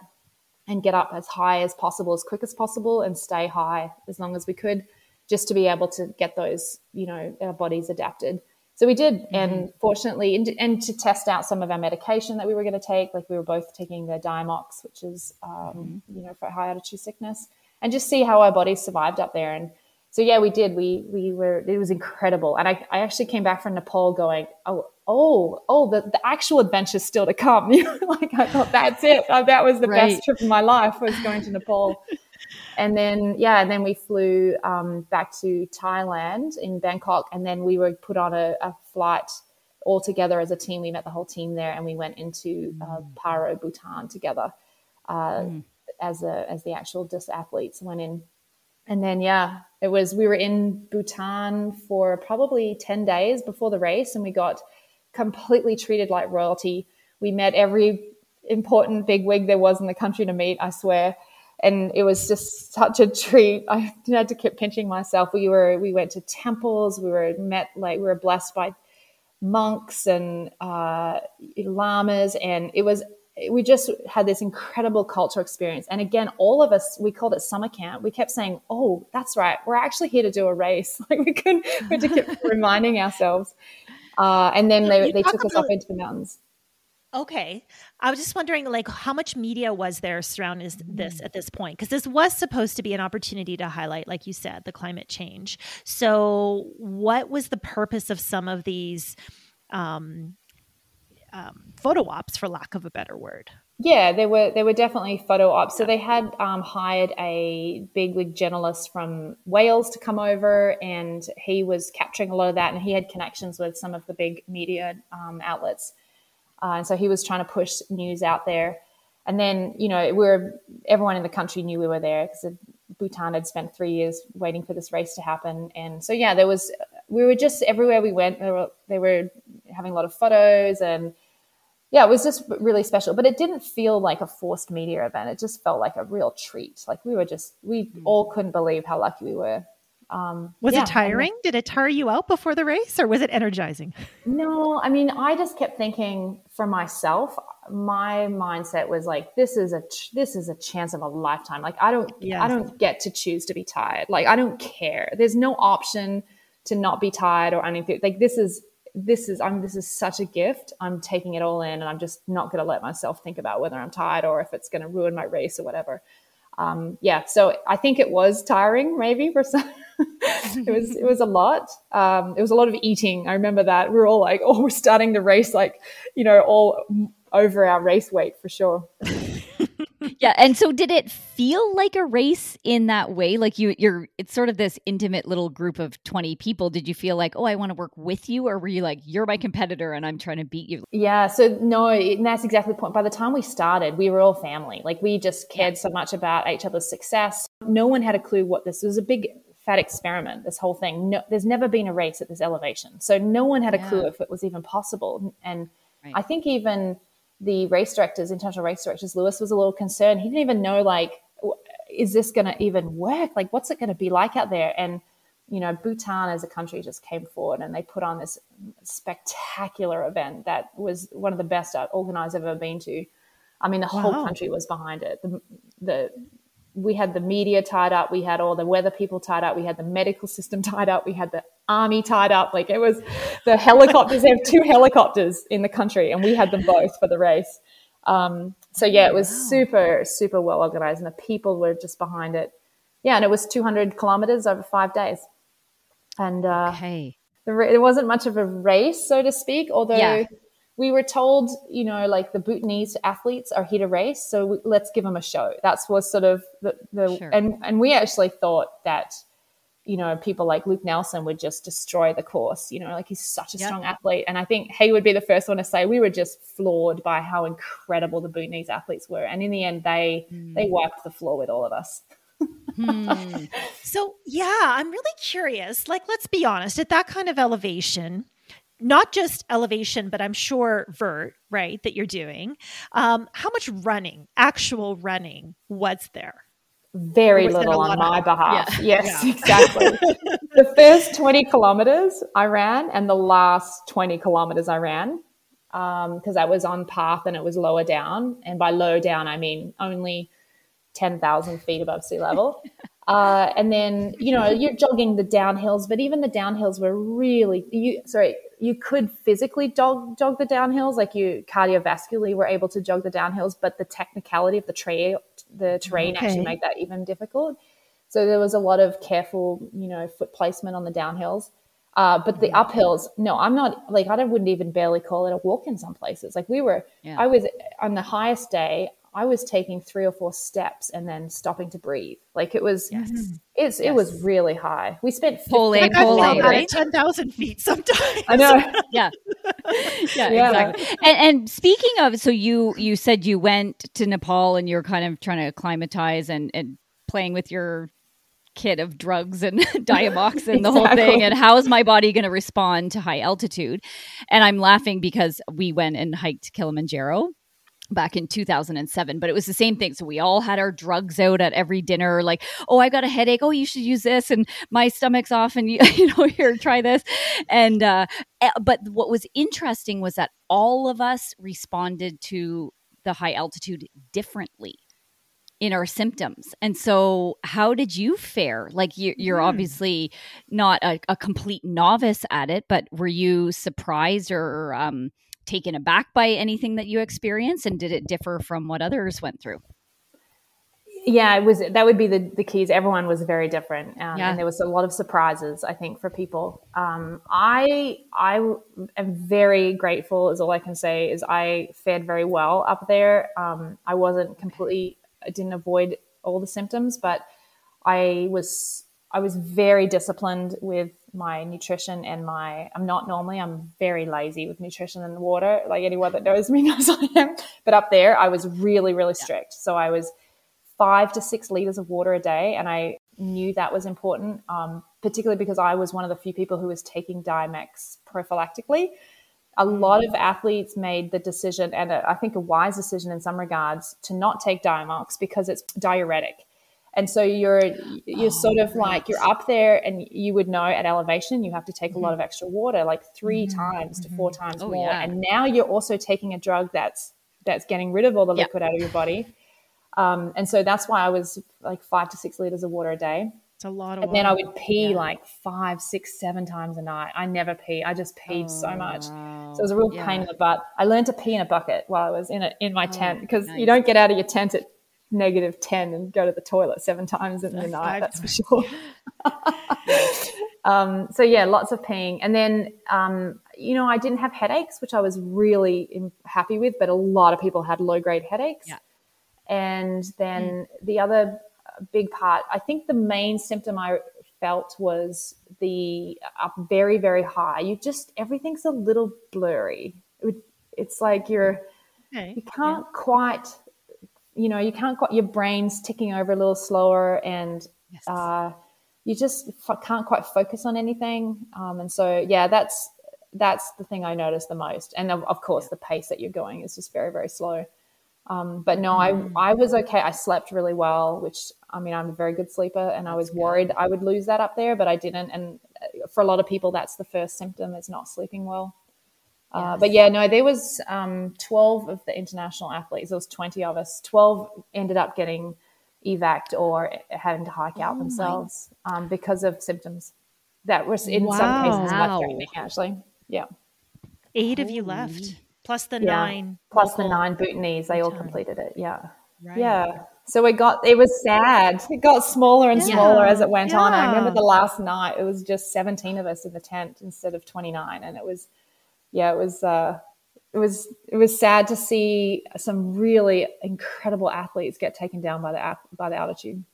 and get up as high as possible, as quick as possible, and stay high as long as we could, just to be able to get those, you know, our bodies adapted. So we did. Mm-hmm. And fortunately, and, and to test out some of our medication that we were going to take, like we were both taking the Diamox, which is, um, mm-hmm. you know, for high altitude sickness, and just see how our bodies survived up there. And so yeah, we did. We we were. It was incredible, and I, I actually came back from Nepal going, oh oh oh, the, the actual adventure's still to come. Like I thought, that's it. That was the right. best trip of my life, was going to Nepal, and then yeah, and then we flew um, back to Thailand in Bangkok, and then we were put on a, a flight all together as a team. We met the whole team there, and we went into uh, Paro, Bhutan together. uh, mm. as a, as the actual disc athletes went in. And then, yeah, it was, we were in Bhutan for probably ten days before the race, and we got completely treated like royalty. We met every important bigwig there was in the country to meet, I swear. And it was just such a treat. I had to keep pinching myself. We were, we went to temples. We were met, like, we were blessed by monks and uh, llamas. And it was, we just had this incredible cultural experience. And again, all of us, we called it summer camp. We kept saying, oh, that's right, we're actually here to do a race. Like, we couldn't, we had to keep reminding ourselves. Uh, and then they, they took us up into the mountains. Okay. I was just wondering, like, how much media was there surrounding this at this point? Because this was supposed to be an opportunity to highlight, like you said, the climate change. So what was the purpose of some of these um, um, photo ops, for lack of a better word? Yeah, there were there were definitely photo ops. So they had um, hired a bigwig journalist from Wales to come over, and he was capturing a lot of that, and he had connections with some of the big media um, outlets. Uh, and so he was trying to push news out there. And then, you know, we were, everyone in the country knew we were there because Bhutan had spent three years waiting for this race to happen. And so, yeah, there was, we were just everywhere we went, they were, they were having a lot of photos, and yeah, it was just really special. But it didn't feel like a forced media event. It just felt like a real treat. Like, we were just, we mm-hmm. all couldn't believe how lucky we were. Um, was yeah, it tiring? And, Did it tire you out before the race, or was it energizing? No, I mean, I just kept thinking for myself, my mindset was like, this is a, ch- this is a chance of a lifetime. Like, I don't, yes. I don't get to choose to be tired. Like, I don't care. There's no option to not be tired or anything. Like, this is, this is, I'm, this is such a gift. I'm taking it all in, and I'm just not going to let myself think about whether I'm tired or if it's going to ruin my race or whatever. Um, yeah. So I think it was tiring, maybe for some, it was, it was a lot. Um, it was a lot of eating. I remember that we were all like, oh, we're starting the race, like, you know, all over our race weight for sure. Yeah. And so did it feel like a race in that way? Like, you, you're, it's sort of this intimate little group of twenty people. Did you feel like, oh, I want to work with you? Or were you like, you're my competitor and I'm trying to beat you? Yeah. So no, and that's exactly the point. By the time we started, we were all family. Like, we just cared so much about each other's success. No one had a clue what this was, a big fat experiment, this whole thing. No, there's never been a race at this elevation. So no one had a yeah. clue if it was even possible. And right. I think even the race directors, international race directors, Luis was a little concerned. He didn't even know, like, is this going to even work? Like, what's it going to be like out there? And, you know, Bhutan as a country just came forward, and they put on this spectacular event that was one of the best organized I've ever been to. I mean, the wow. whole country was behind it. The, the we had the media tied up. We had all the weather people tied up. We had the medical system tied up. We had the army tied up. Like, it was the helicopters. They have two helicopters in the country, and we had them both for the race. Um, so yeah, it was wow. super, super well organized, and the people were just behind it. Yeah. And it was two hundred kilometers over five days. And, uh, okay. the, it wasn't much of a race, so to speak, although yeah. we were told, you know, like, the Bhutanese athletes are here to race, so we, let's give them a show. That's was sort of the, the sure. and, and we actually thought that, you know, people like Luke Nelson would just destroy the course, you know, like, he's such a yeah. strong athlete. And I think he would be the first one to say we were just floored by how incredible the Bhutanese athletes were. And in the end, they, mm. they wiped the floor with all of us. mm. So, yeah, I'm really curious. Like, let's be honest, at that kind of elevation, not just elevation, but I'm sure vert, right, that you're doing, um, how much running, actual running was there? Very little on my of, behalf. Yeah. Yes, yeah. exactly. The first twenty kilometers I ran, and the last twenty kilometers I ran, because um, I was on path and it was lower down. And by low down, I mean only ten thousand feet above sea level. uh, and then, you know, you're jogging the downhills, but even the downhills were really, you, sorry, you could physically jog, jog the downhills, like, you cardiovascularly were able to jog the downhills, but the technicality of the trail, the terrain okay. actually made that even difficult. So there was a lot of careful, you know, foot placement on the downhills. Uh, but the uphills, no, I'm not, like, I don't, wouldn't even barely call it a walk in some places. Like, we were, yeah. I was on the highest day, I was taking three or four steps and then stopping to breathe. Like, it was, yes. it's, yes. it was really high. We spent fifteen, like, I fell out at ten thousand feet sometimes. I know. yeah. yeah, yeah, exactly. And, and speaking of, so you you said you went to Nepal and you're kind of trying to acclimatize and, and playing with your kit of drugs and Diamox and the exactly. whole thing. And how is my body going to respond to high altitude? And I'm laughing because we went and hiked Kilimanjaro back in two thousand seven, but it was the same thing. So we all had our drugs out at every dinner, like, oh, I got a headache. Oh, you should use this. And my stomach's off and, you, you know, here, try this. And, uh, but what was interesting was that all of us responded to the high altitude differently in our symptoms. And so how did you fare? Like you, you're mm. obviously not a, a complete novice at it, but were you surprised or, um, taken aback by anything that you experienced, and did it differ from what others went through? Yeah, it was, that would be the, the keys. Everyone was very different. Um, yeah. And there was a lot of surprises, I think, for people. Um, I, I am very grateful, is all I can say, is I fared very well up there. Um, I wasn't completely, I didn't avoid all the symptoms, but I was, I was very disciplined with my nutrition and my, I'm not normally, I'm very lazy with nutrition and water. Like anyone that knows me knows I am. But up there, I was really, really strict. So I was five to six liters of water a day. And I knew that was important, um, particularly because I was one of the few people who was taking Diamox prophylactically. A lot of athletes made the decision, and a, I think a wise decision in some regards, to not take Diamox because it's diuretic. And so you're you're oh, sort of right. like you're up there, and you would know at elevation you have to take mm-hmm. a lot of extra water, like three mm-hmm. times to four times oh, more. Yeah. And now you're also taking a drug that's that's getting rid of all the yeah. liquid out of your body. Um, and so that's why I was like five to six liters of water a day. It's a lot of and water. And then I would pee yeah. like five, six, seven times a night. I never pee. I just peed oh, so much. Wow. So it was a real yeah. pain in the butt. I learned to pee in a bucket while I was in a, in my oh, tent because nice. You don't get out of your tent at negative ten and go to the toilet seven times in the night, that's for sure. um, so yeah, lots of peeing. And then, um, you know, I didn't have headaches, which I was really happy with, but a lot of people had low-grade headaches. Yeah. And then mm. the other big part, I think the main symptom I felt was the up very, very high. You just, everything's a little blurry. It, it's like you're, okay. you can't yeah. quite... you know, you can't, your brain's ticking over a little slower, and yes. uh, you just f- can't quite focus on anything. Um, and so, yeah, that's, that's the thing I noticed the most. And of, of course yeah. the pace that you're going is just very, very slow. Um, but no, mm. I, I was okay. I slept really well, which, I mean, I'm a very good sleeper, and that's I was good. worried I would lose that up there, but I didn't. And for a lot of people, that's the first symptom, is not sleeping well. Uh, yes. But yeah, no, there was um, twelve of the international athletes. There was twenty of us. twelve ended up getting evac'd or having to hike out oh themselves um, because of symptoms that was in wow. some cases life-threatening, actually. Yeah. Eight of you left, plus the yeah. nine. Plus the nine Bhutanese. They all completed it. Yeah. Right. Yeah. So we got, it was sad. It got smaller and yeah. smaller as it went yeah. on. I remember the last night, it was just seventeen of us in the tent instead of twenty-nine. And it was, yeah, it was uh, it was it was sad to see some really incredible athletes get taken down by the by the altitude.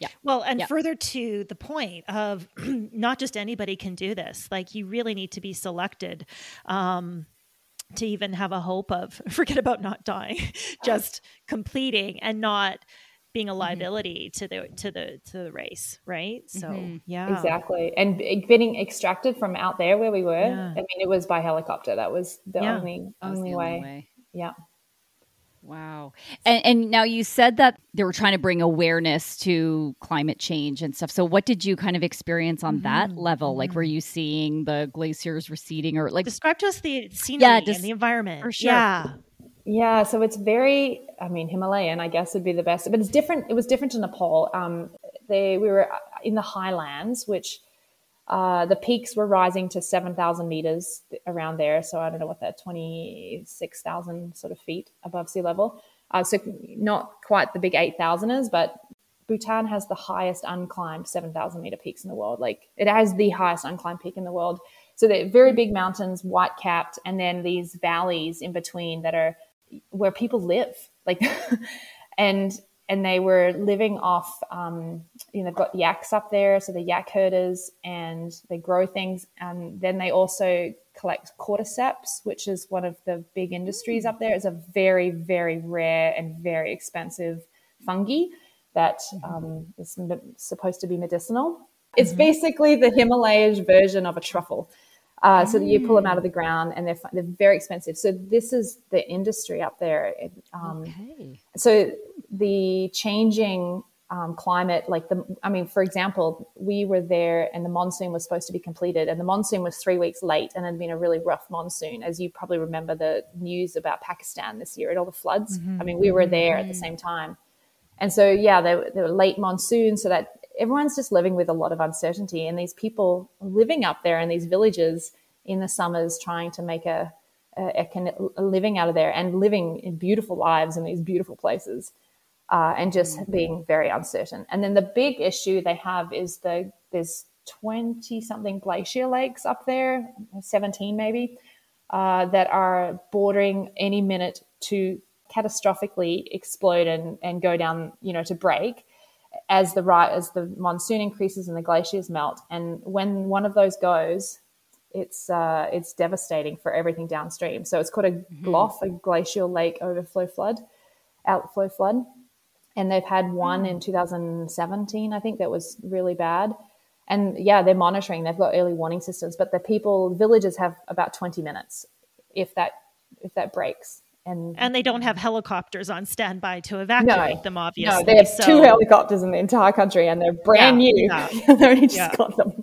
Yeah. Well, and yeah. further to the point of not just anybody can do this. Like, you really need to be selected um, to even have a hope of, forget about not dying, just completing and not being a liability mm-hmm. to the to the to the race, right? So mm-hmm. yeah, exactly. And getting extracted from out there where we were. Yeah. I mean, it was by helicopter. That was the yeah. only was only, the way. only way. Yeah. Wow. And, and now you said that they were trying to bring awareness to climate change and stuff. So what did you kind of experience on mm-hmm. that level? Like, were you seeing the glaciers receding, or like, describe to us the scenery yeah, just, and the environment? For sure. Yeah. Yeah, so it's very, I mean, Himalayan, I guess, would be the best. But it's different. It was different to Nepal. Um, they, we were in the highlands, which uh, the peaks were rising to seven thousand meters around there. So I don't know what that, twenty-six thousand sort of feet above sea level. Uh, so not quite the big eight thousanders, but Bhutan has the highest unclimbed seven thousand meter peaks in the world. Like, it has the highest unclimbed peak in the world. So they're very big mountains, white capped, and then these valleys in between that are where people live, like, and, and they were living off, um, you know, they've got yaks up there. So the yak herders, and they grow things. And then they also collect cordyceps, which is one of the big industries up there. It's a very, very rare and very expensive fungi that um, is supposed to be medicinal. It's mm-hmm. basically the Himalayan version of a truffle. Uh, so that you pull them out of the ground, and they're they're very expensive. So this is the industry up there. Um, okay. So the changing um, climate, like the, I mean, for example, we were there, and the monsoon was supposed to be completed, and the monsoon was three weeks late, and it had been a really rough monsoon, as you probably remember the news about Pakistan this year and all the floods. Mm-hmm. I mean, we were there at the same time, and so yeah, they, they were late monsoon, so that. Everyone's just living with a lot of uncertainty, and these people living up there in these villages in the summers trying to make a, a, a living out of there and living in beautiful lives in these beautiful places uh, and just mm-hmm. being very uncertain. And then the big issue they have is the there's twenty-something glacier lakes up there, seventeen maybe, uh, that are bordering any minute to catastrophically explode and, and go down, you know, to break. As the right as the monsoon increases and the glaciers melt, and when one of those goes, it's uh, it's devastating for everything downstream. So it's called a mm-hmm. GLOF, a glacial lake overflow flood, outflow flood, and they've had one in two thousand seventeen, I think, that was really bad. And yeah, they're monitoring. They've got early warning systems, but the people, villages, have about twenty minutes if that if that breaks. And, and they don't have helicopters on standby to evacuate no, them, obviously. No, they have so. two helicopters in the entire country, and they're brand yeah, new. Yeah. They only just yeah. got them.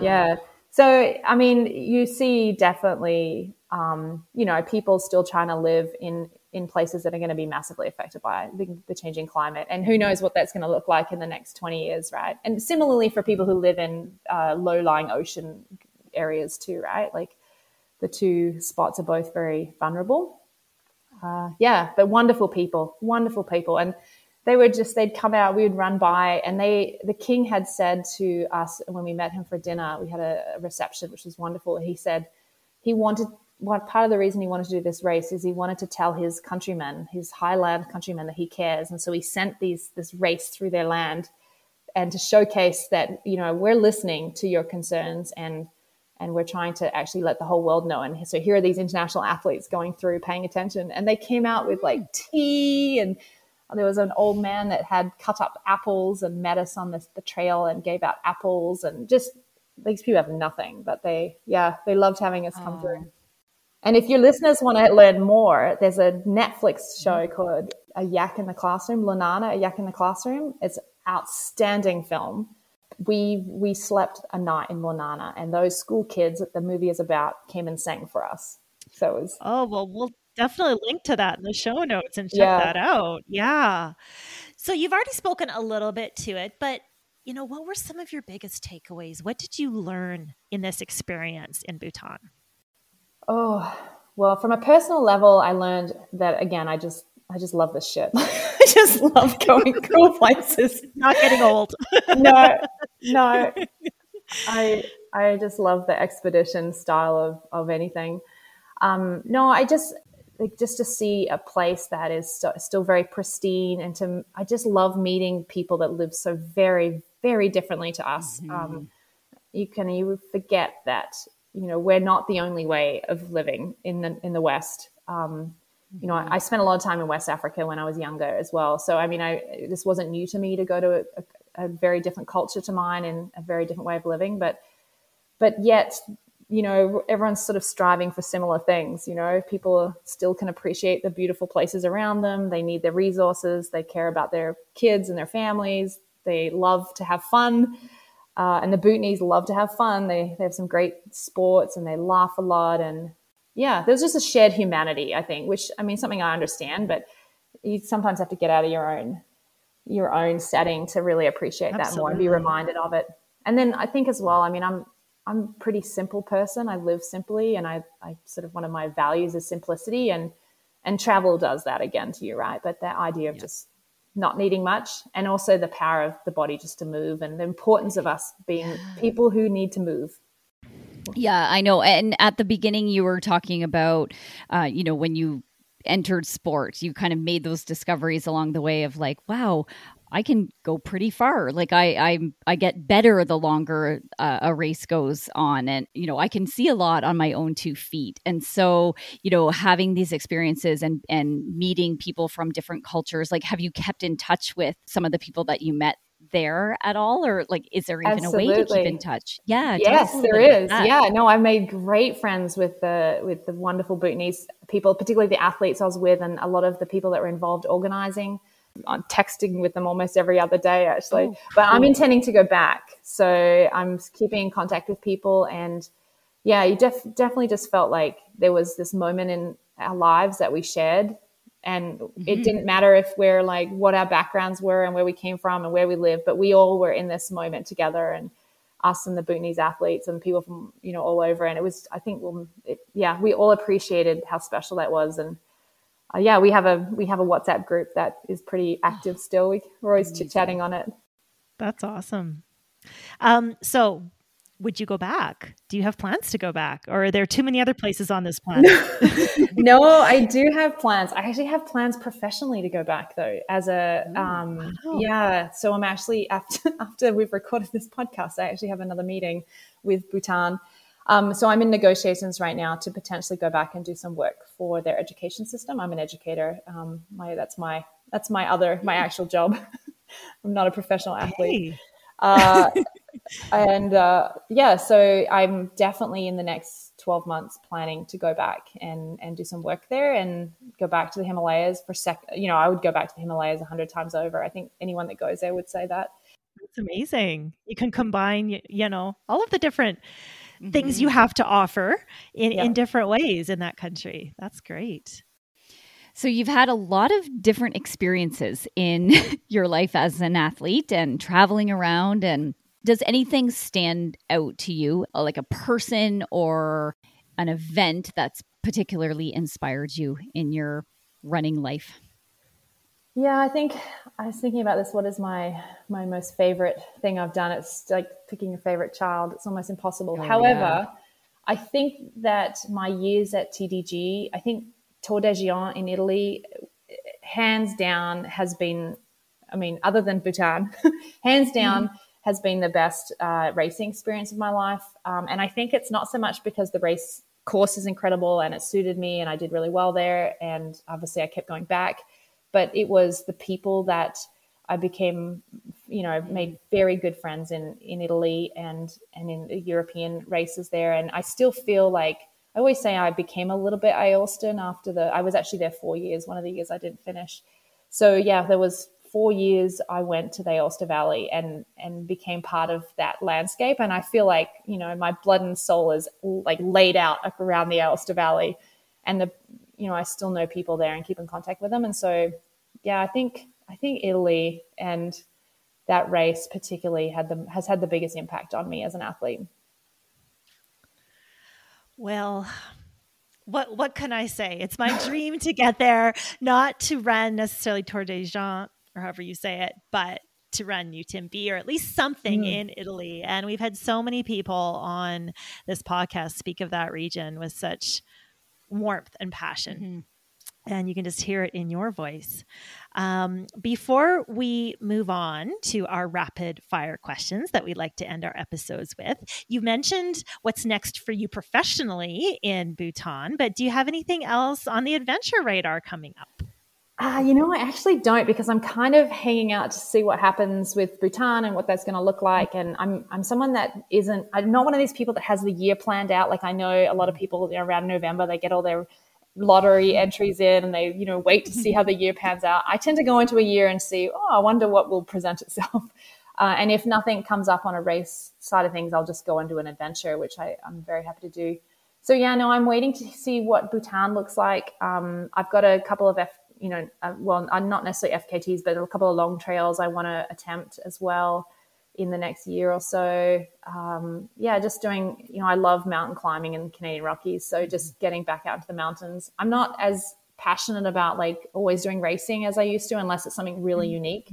Yeah. So, I mean, you see definitely, um, you know, people still trying to live in, in places that are going to be massively affected by the, the changing climate. And who knows what that's going to look like in the next twenty years, right? And similarly for people who live in uh, low-lying ocean areas too, right? Like the two spots are both very vulnerable. Uh, yeah, but wonderful people, wonderful people. And they were just, they'd come out, we would run by, and they, the king had said to us when we met him for dinner, we had a, a reception, which was wonderful. He said he wanted, well, part of the reason he wanted to do this race is he wanted to tell his countrymen, his highland countrymen, that he cares. And so he sent these, this race through their land, and to showcase that, you know, we're listening to your concerns, and And we're trying to actually let the whole world know. And so here are these international athletes going through, paying attention. And they came out with like tea, and there was an old man that had cut up apples and met us on the, the trail and gave out apples. And just these people have nothing, but they, yeah, they loved having us come um. through. And if your listeners want to learn more, there's a Netflix show mm-hmm. called A Yak in the Classroom, Lunana, A Yak in the Classroom. It's an outstanding film. We we slept a night in Lunana, and those school kids that the movie is about came and sang for us. So it was. Oh, well, we'll definitely link to that in the show notes and check yeah. that out. Yeah. So you've already spoken a little bit to it, but you know, what were some of your biggest takeaways? What did you learn in this experience in Bhutan? Oh, well, from a personal level, I learned that, again, I just I just love this shit. I just love going cool places. Not getting old. no, no. I I just love the expedition style of, of anything. Um, no, I just like just to see a place that is so, still very pristine, and to I just love meeting people that live so very, very differently to us. Mm-hmm. Um, you can you forget that you know we're not the only way of living in the in the West. Um, You know, I, I spent a lot of time in West Africa when I was younger as well. So, I mean, I this wasn't new to me to go to a, a, a very different culture to mine and a very different way of living. But but yet, you know, everyone's sort of striving for similar things. You know, people still can appreciate the beautiful places around them. They need their resources. They care about their kids and their families. They love to have fun. Uh, and the Bhutanese love to have fun. They, they have some great sports, and they laugh a lot, and yeah, there's just a shared humanity, I think, which, I mean, something I understand, but you sometimes have to get out of your own your own setting to really appreciate Absolutely. That more and be reminded of it. And then I think as well, I mean, I'm I'm a pretty simple person. I live simply, and I, I sort of one of my values is simplicity, and, and travel does that again to you, right? But that idea of yeah. just not needing much, and also the power of the body just to move, and the importance of us being people who need to move. Yeah, I know. And at the beginning, you were talking about, uh, you know, when you entered sport, you kind of made those discoveries along the way of like, wow, I can go pretty far. Like I, I, I get better the longer uh, a race goes on, and, you know, I can see a lot on my own two feet. And so, you know, having these experiences and, and meeting people from different cultures, like, have you kept in touch with some of the people that you met there at all? Or like, is there even Absolutely. A way to keep in touch? Yeah. Yes, there is. Yeah. No, I made great friends with the, with the wonderful Bhutanese people, particularly the athletes I was with, and a lot of the people that were involved organizing. I'm texting with them almost every other day, actually. Oh, but I'm intending to go back, so I'm keeping in contact with people. And yeah, you def- definitely just felt like there was this moment in our lives that we shared, and mm-hmm. it didn't matter if we're like what our backgrounds were and where we came from and where we lived, but we all were in this moment together, and us and the Bhutanese athletes and people from, you know, all over. And it was, I think, well, it, yeah, we all appreciated how special that was. And Uh, yeah, we have a we have a WhatsApp group that is pretty active still. We, we're always chit-chatting on it. That's awesome. Um, so would you go back? Do you have plans to go back? Or are there too many other places on this planet? No, I do have plans. I actually have plans professionally to go back, though, as a um, – wow. yeah. So I'm actually – after after we've recorded this podcast, I actually have another meeting with Bhutan. Um, so I'm in negotiations right now to potentially go back and do some work for their education system. I'm an educator. Um, my that's my that's my other my actual job. I'm not a professional athlete. Hey. Uh, and uh, yeah, so I'm definitely in the next twelve months planning to go back and and do some work there, and go back to the Himalayas for sec. You know, I would go back to the Himalayas a hundred times over. I think anyone that goes there would say that. That's amazing. You can combine, you know, all of the different. Things you have to offer in, yeah. in different ways in that country. That's great. So you've had a lot of different experiences in your life as an athlete and traveling around. And does anything stand out to you, like a person or an event that's particularly inspired you in your running life? Yeah, I think I was thinking about this. What is my my most favorite thing I've done? It's like picking your favorite child. It's almost impossible. Oh, However, yeah. I think that my years at T D G, I think Tor des Géants in Italy, hands down has been, I mean, other than Bhutan, hands down mm-hmm. has been the best uh, racing experience of my life. Um, and I think it's not so much because the race course is incredible and it suited me and I did really well there. And obviously I kept going back. But it was the people that I became, you know, made very good friends in, in Italy and, and in European races there. And I still feel like, I always say I became a little bit Aosta after the, I was actually there four years, one of the years I didn't finish. So yeah, there was four years I went to the Aosta Valley and, and became part of that landscape. And I feel like, you know, my blood and soul is like laid out around the Aosta Valley, and the, you know, I still know people there and keep in contact with them. And so, yeah, I think, I think Italy and that race particularly had the, has had the biggest impact on me as an athlete. Well, what, what can I say? It's my dream to get there, not to run necessarily Tor des Géants or however you say it, but to run U T M B or at least something mm. in Italy. And we've had so many people on this podcast speak of that region with such warmth and passion. Mm-hmm. And you can just hear it in your voice. Um, before we move on to our rapid fire questions that we like to end our episodes with, you mentioned what's next for you professionally in Bhutan, but do you have anything else on the adventure radar coming up? Uh, you know, I actually don't, because I'm kind of hanging out to see what happens with Bhutan and what that's going to look like. And I'm I'm someone that isn't, I'm not one of these people that has the year planned out. Like I know a lot of people, you know, around November, they get all their lottery entries in and they, you know, wait to see how the year pans out. I tend to go into a year and see, oh, I wonder what will present itself. Uh, and if nothing comes up on a race side of things, I'll just go and do an adventure, which I, I'm very happy to do. So yeah, no, I'm waiting to see what Bhutan looks like. Um, I've got a couple of F you know, uh, well, I'm not necessarily F K Ts, but a couple of long trails I want to attempt as well in the next year or so. Um, yeah, just doing, you know, I love mountain climbing in the Canadian Rockies. So just getting back out to the mountains. I'm not as passionate about like always doing racing as I used to, unless it's something really mm-hmm. unique.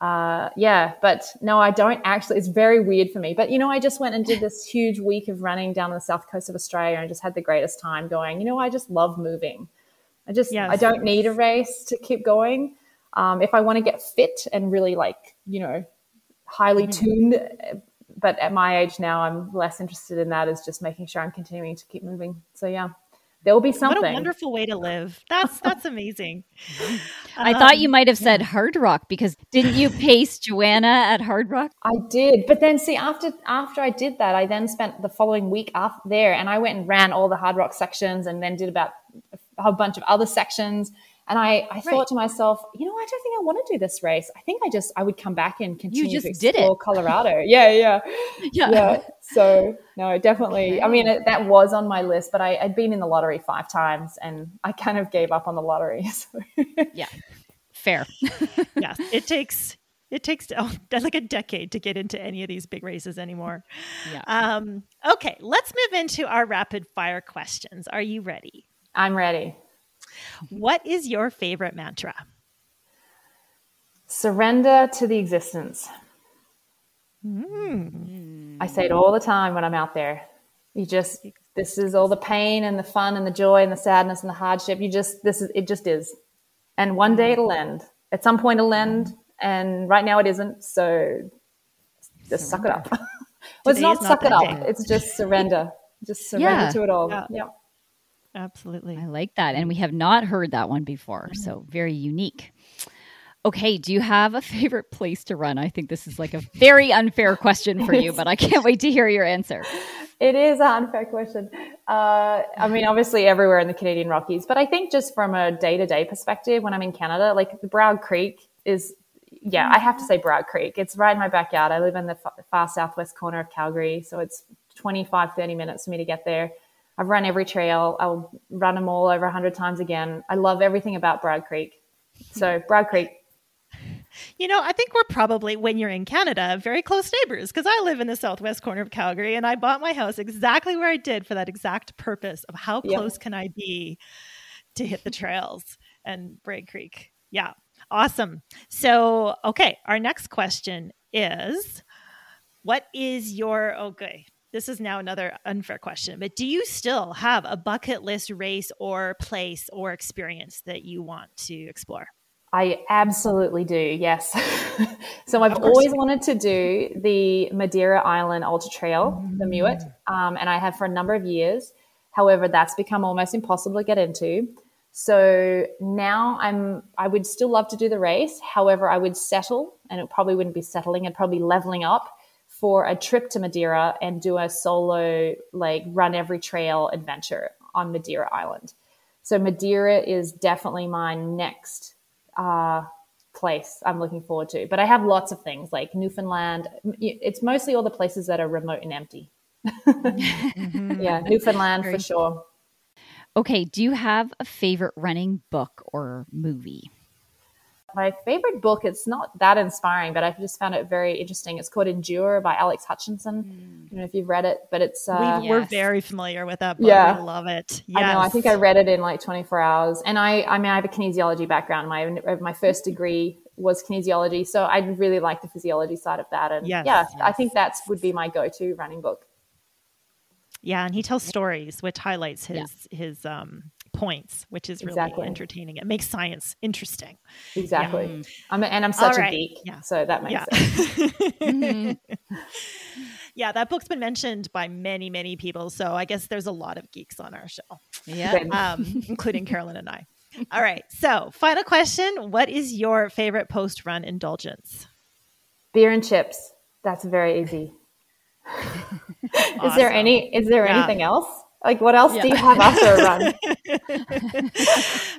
Uh, yeah, but no, I don't actually, it's very weird for me, but you know, I just went and did this huge week of running down the south coast of Australia and just had the greatest time going, you know, I just love moving. I just, yes. I don't need a race to keep going. Um, if I want to get fit and really like, you know, highly mm-hmm. tuned, but at my age now, I'm less interested in that, is just making sure I'm continuing to keep moving. So yeah, there will be something. What a wonderful way to live. That's, that's amazing. I um, thought you might've said Hard Rock, because didn't you pace Joanna at Hard Rock? I did. But then see, after, after I did that, I then spent the following week after there and I went and ran all the Hard Rock sections and then did about a whole bunch of other sections. And I, I right. thought to myself, you know, I don't think I want to do this race. I think I just, I would come back and continue you just to explore Colorado. Yeah, yeah, yeah, yeah. So no, definitely. Okay. I mean, it, that was on my list, but I, I'd been in the lottery five times and I kind of gave up on the lottery. So. Yeah, fair. Yes, it takes, it takes oh, like a decade to get into any of these big races anymore. Yeah. Um, okay, let's move into our rapid fire questions. Are you ready? I'm ready. What is your favorite mantra? Surrender to the existence. Mm. I say it all the time when I'm out there. You just, this is all the pain and the fun and the joy and the sadness and the hardship. You just, this is, it just is. And one day it'll end. At some point it'll end. And right now it isn't. So just surrender. Suck it up. Well, it's not, not suck it up. Day. It's just surrender. Just surrender yeah. to it all. Yeah. yeah. Absolutely. I like that. And we have not heard that one before. So very unique. Okay. Do you have a favorite place to run? I think this is like a very unfair question for you, but I can't wait to hear your answer. It is an unfair question. Uh, I mean, obviously everywhere in the Canadian Rockies, but I think just from a day-to-day perspective, when I'm in Canada, like the Bragg Creek is, yeah, I have to say Bragg Creek. It's right in my backyard. I live in the far southwest corner of Calgary. So it's twenty-five, thirty minutes for me to get there. I've run every trail. I'll run them all over a hundred times again. I love everything about Bragg Creek. So Bragg Creek. You know, I think we're probably, when you're in Canada, very close neighbors, because I live in the southwest corner of Calgary and I bought my house exactly where I did for that exact purpose of how yeah. close can I be to hit the trails and Bragg Creek. Yeah. Awesome. So, okay. Our next question is, what is your, okay. This is now another unfair question, but do you still have a bucket list race or place or experience that you want to explore? I absolutely do, yes. So I've always wanted to do the Madeira Island Ultra Trail, the Mewat, um, and I have for a number of years. However, that's become almost impossible to get into. So now I'm, I would still love to do the race. However, I would settle, and it probably wouldn't be settling, it'd probably leveling up for a trip to Madeira and do a solo, like run every trail adventure on Madeira Island. So Madeira is definitely my next uh, place I'm looking forward to. But I have lots of things like Newfoundland. It's mostly all the places that are remote and empty. mm-hmm. Yeah, Newfoundland for sure. Okay, do you have a favorite running book or movie? My favorite book, it's not that inspiring, but I just found it very interesting. It's called Endure by Alex Hutchinson. Mm. I don't know if you've read it, but it's... Uh, we, yes. We're very familiar with that book. Yeah. I love it. Yes. I know. I think I read it in like twenty-four hours. And I I mean, I have a kinesiology background. My my first degree was kinesiology, so I really like the physiology side of that. And yes. yeah, yes. I think that would be my go-to running book. Yeah, and he tells stories, which highlights his... Yeah. his um. points, which is really exactly. entertaining. It makes science interesting. Exactly. Yeah. I'm, and I'm such right. a geek. Yeah. So that makes yeah. sense. mm-hmm. Yeah. That book's been mentioned by many, many people. So I guess there's a lot of geeks on our show. Yeah. Um, including Carolyn and I. All right. So final question. What is your favorite post-run indulgence? Beer and chips. That's very easy. Awesome. Is there any, is there yeah. anything else? Like, what else yeah. do you have after a run?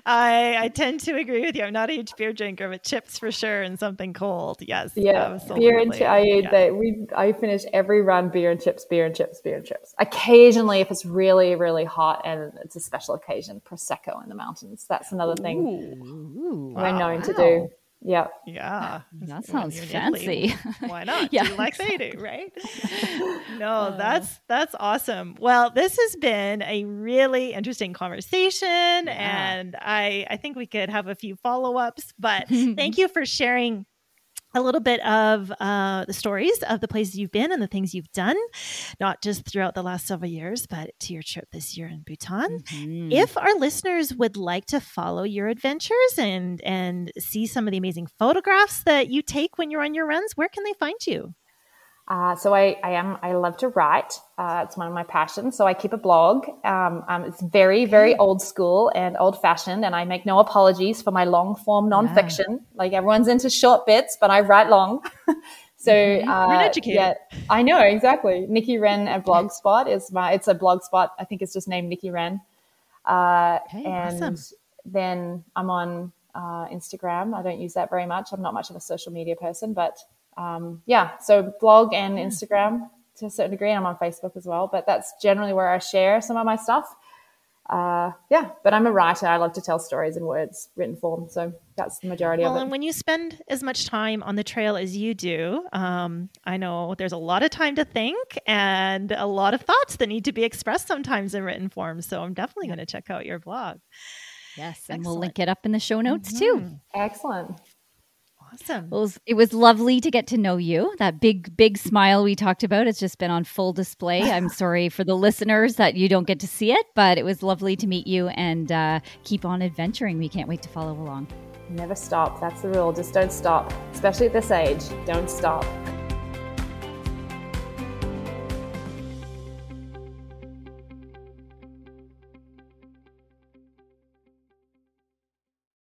I I tend to agree with you. I'm not a huge beer drinker, but chips for sure and something cold. Yes. Yeah. Beer and chips. I, yeah. they, we, I finish every run beer and chips, beer and chips, beer and chips. Occasionally, if it's really, really hot and it's a special occasion, Prosecco in the mountains. That's another thing ooh, ooh, we're wow. known to do. Yeah. Yeah. That sounds fancy. Why not? Yeah. Do you like they do, right? No, that's that's awesome. Well, this has been a really interesting conversation yeah. and I I think we could have a few follow-ups, but thank you for sharing a little bit of uh, the stories of the places you've been and the things you've done, not just throughout the last several years, but to your trip this year in Bhutan. Mm-hmm. If our listeners would like to follow your adventures and and see some of the amazing photographs that you take when you're on your runs, where can they find you? Uh, so I, I am, I love to write. Uh, it's one of my passions. So I keep a blog. Um, um, it's very, very old school and old fashioned. And I make no apologies for my long form nonfiction. Yeah. Like everyone's into short bits, but I write long. So, uh, We're educated. Yeah, I know exactly. Nikki Wren at Blogspot is my, it's a Blogspot. I think it's just named Nikki Wren. Uh, okay, and awesome. Then I'm on, uh, Instagram. I don't use that very much. I'm not much of a social media person, but Um, yeah, so blog and Instagram to a certain degree, and I'm on Facebook as well, but that's generally where I share some of my stuff. Uh, yeah, but I'm a writer. I love to tell stories in words, written form. So that's the majority well, of it. Well, and when you spend as much time on the trail as you do, um, I know there's a lot of time to think and a lot of thoughts that need to be expressed sometimes in written form. So I'm definitely going to check out your blog. Yes. Excellent. And we'll link it up in the show notes mm-hmm. too. Excellent. Awesome. Well, it was, it was lovely to get to know you. That big, big smile we talked about has just been on full display. I'm sorry for the listeners that you don't get to see it, but it was lovely to meet you and uh, keep on adventuring. We can't wait to follow along. Never stop. That's the rule. Just don't stop, especially at this age. Don't stop.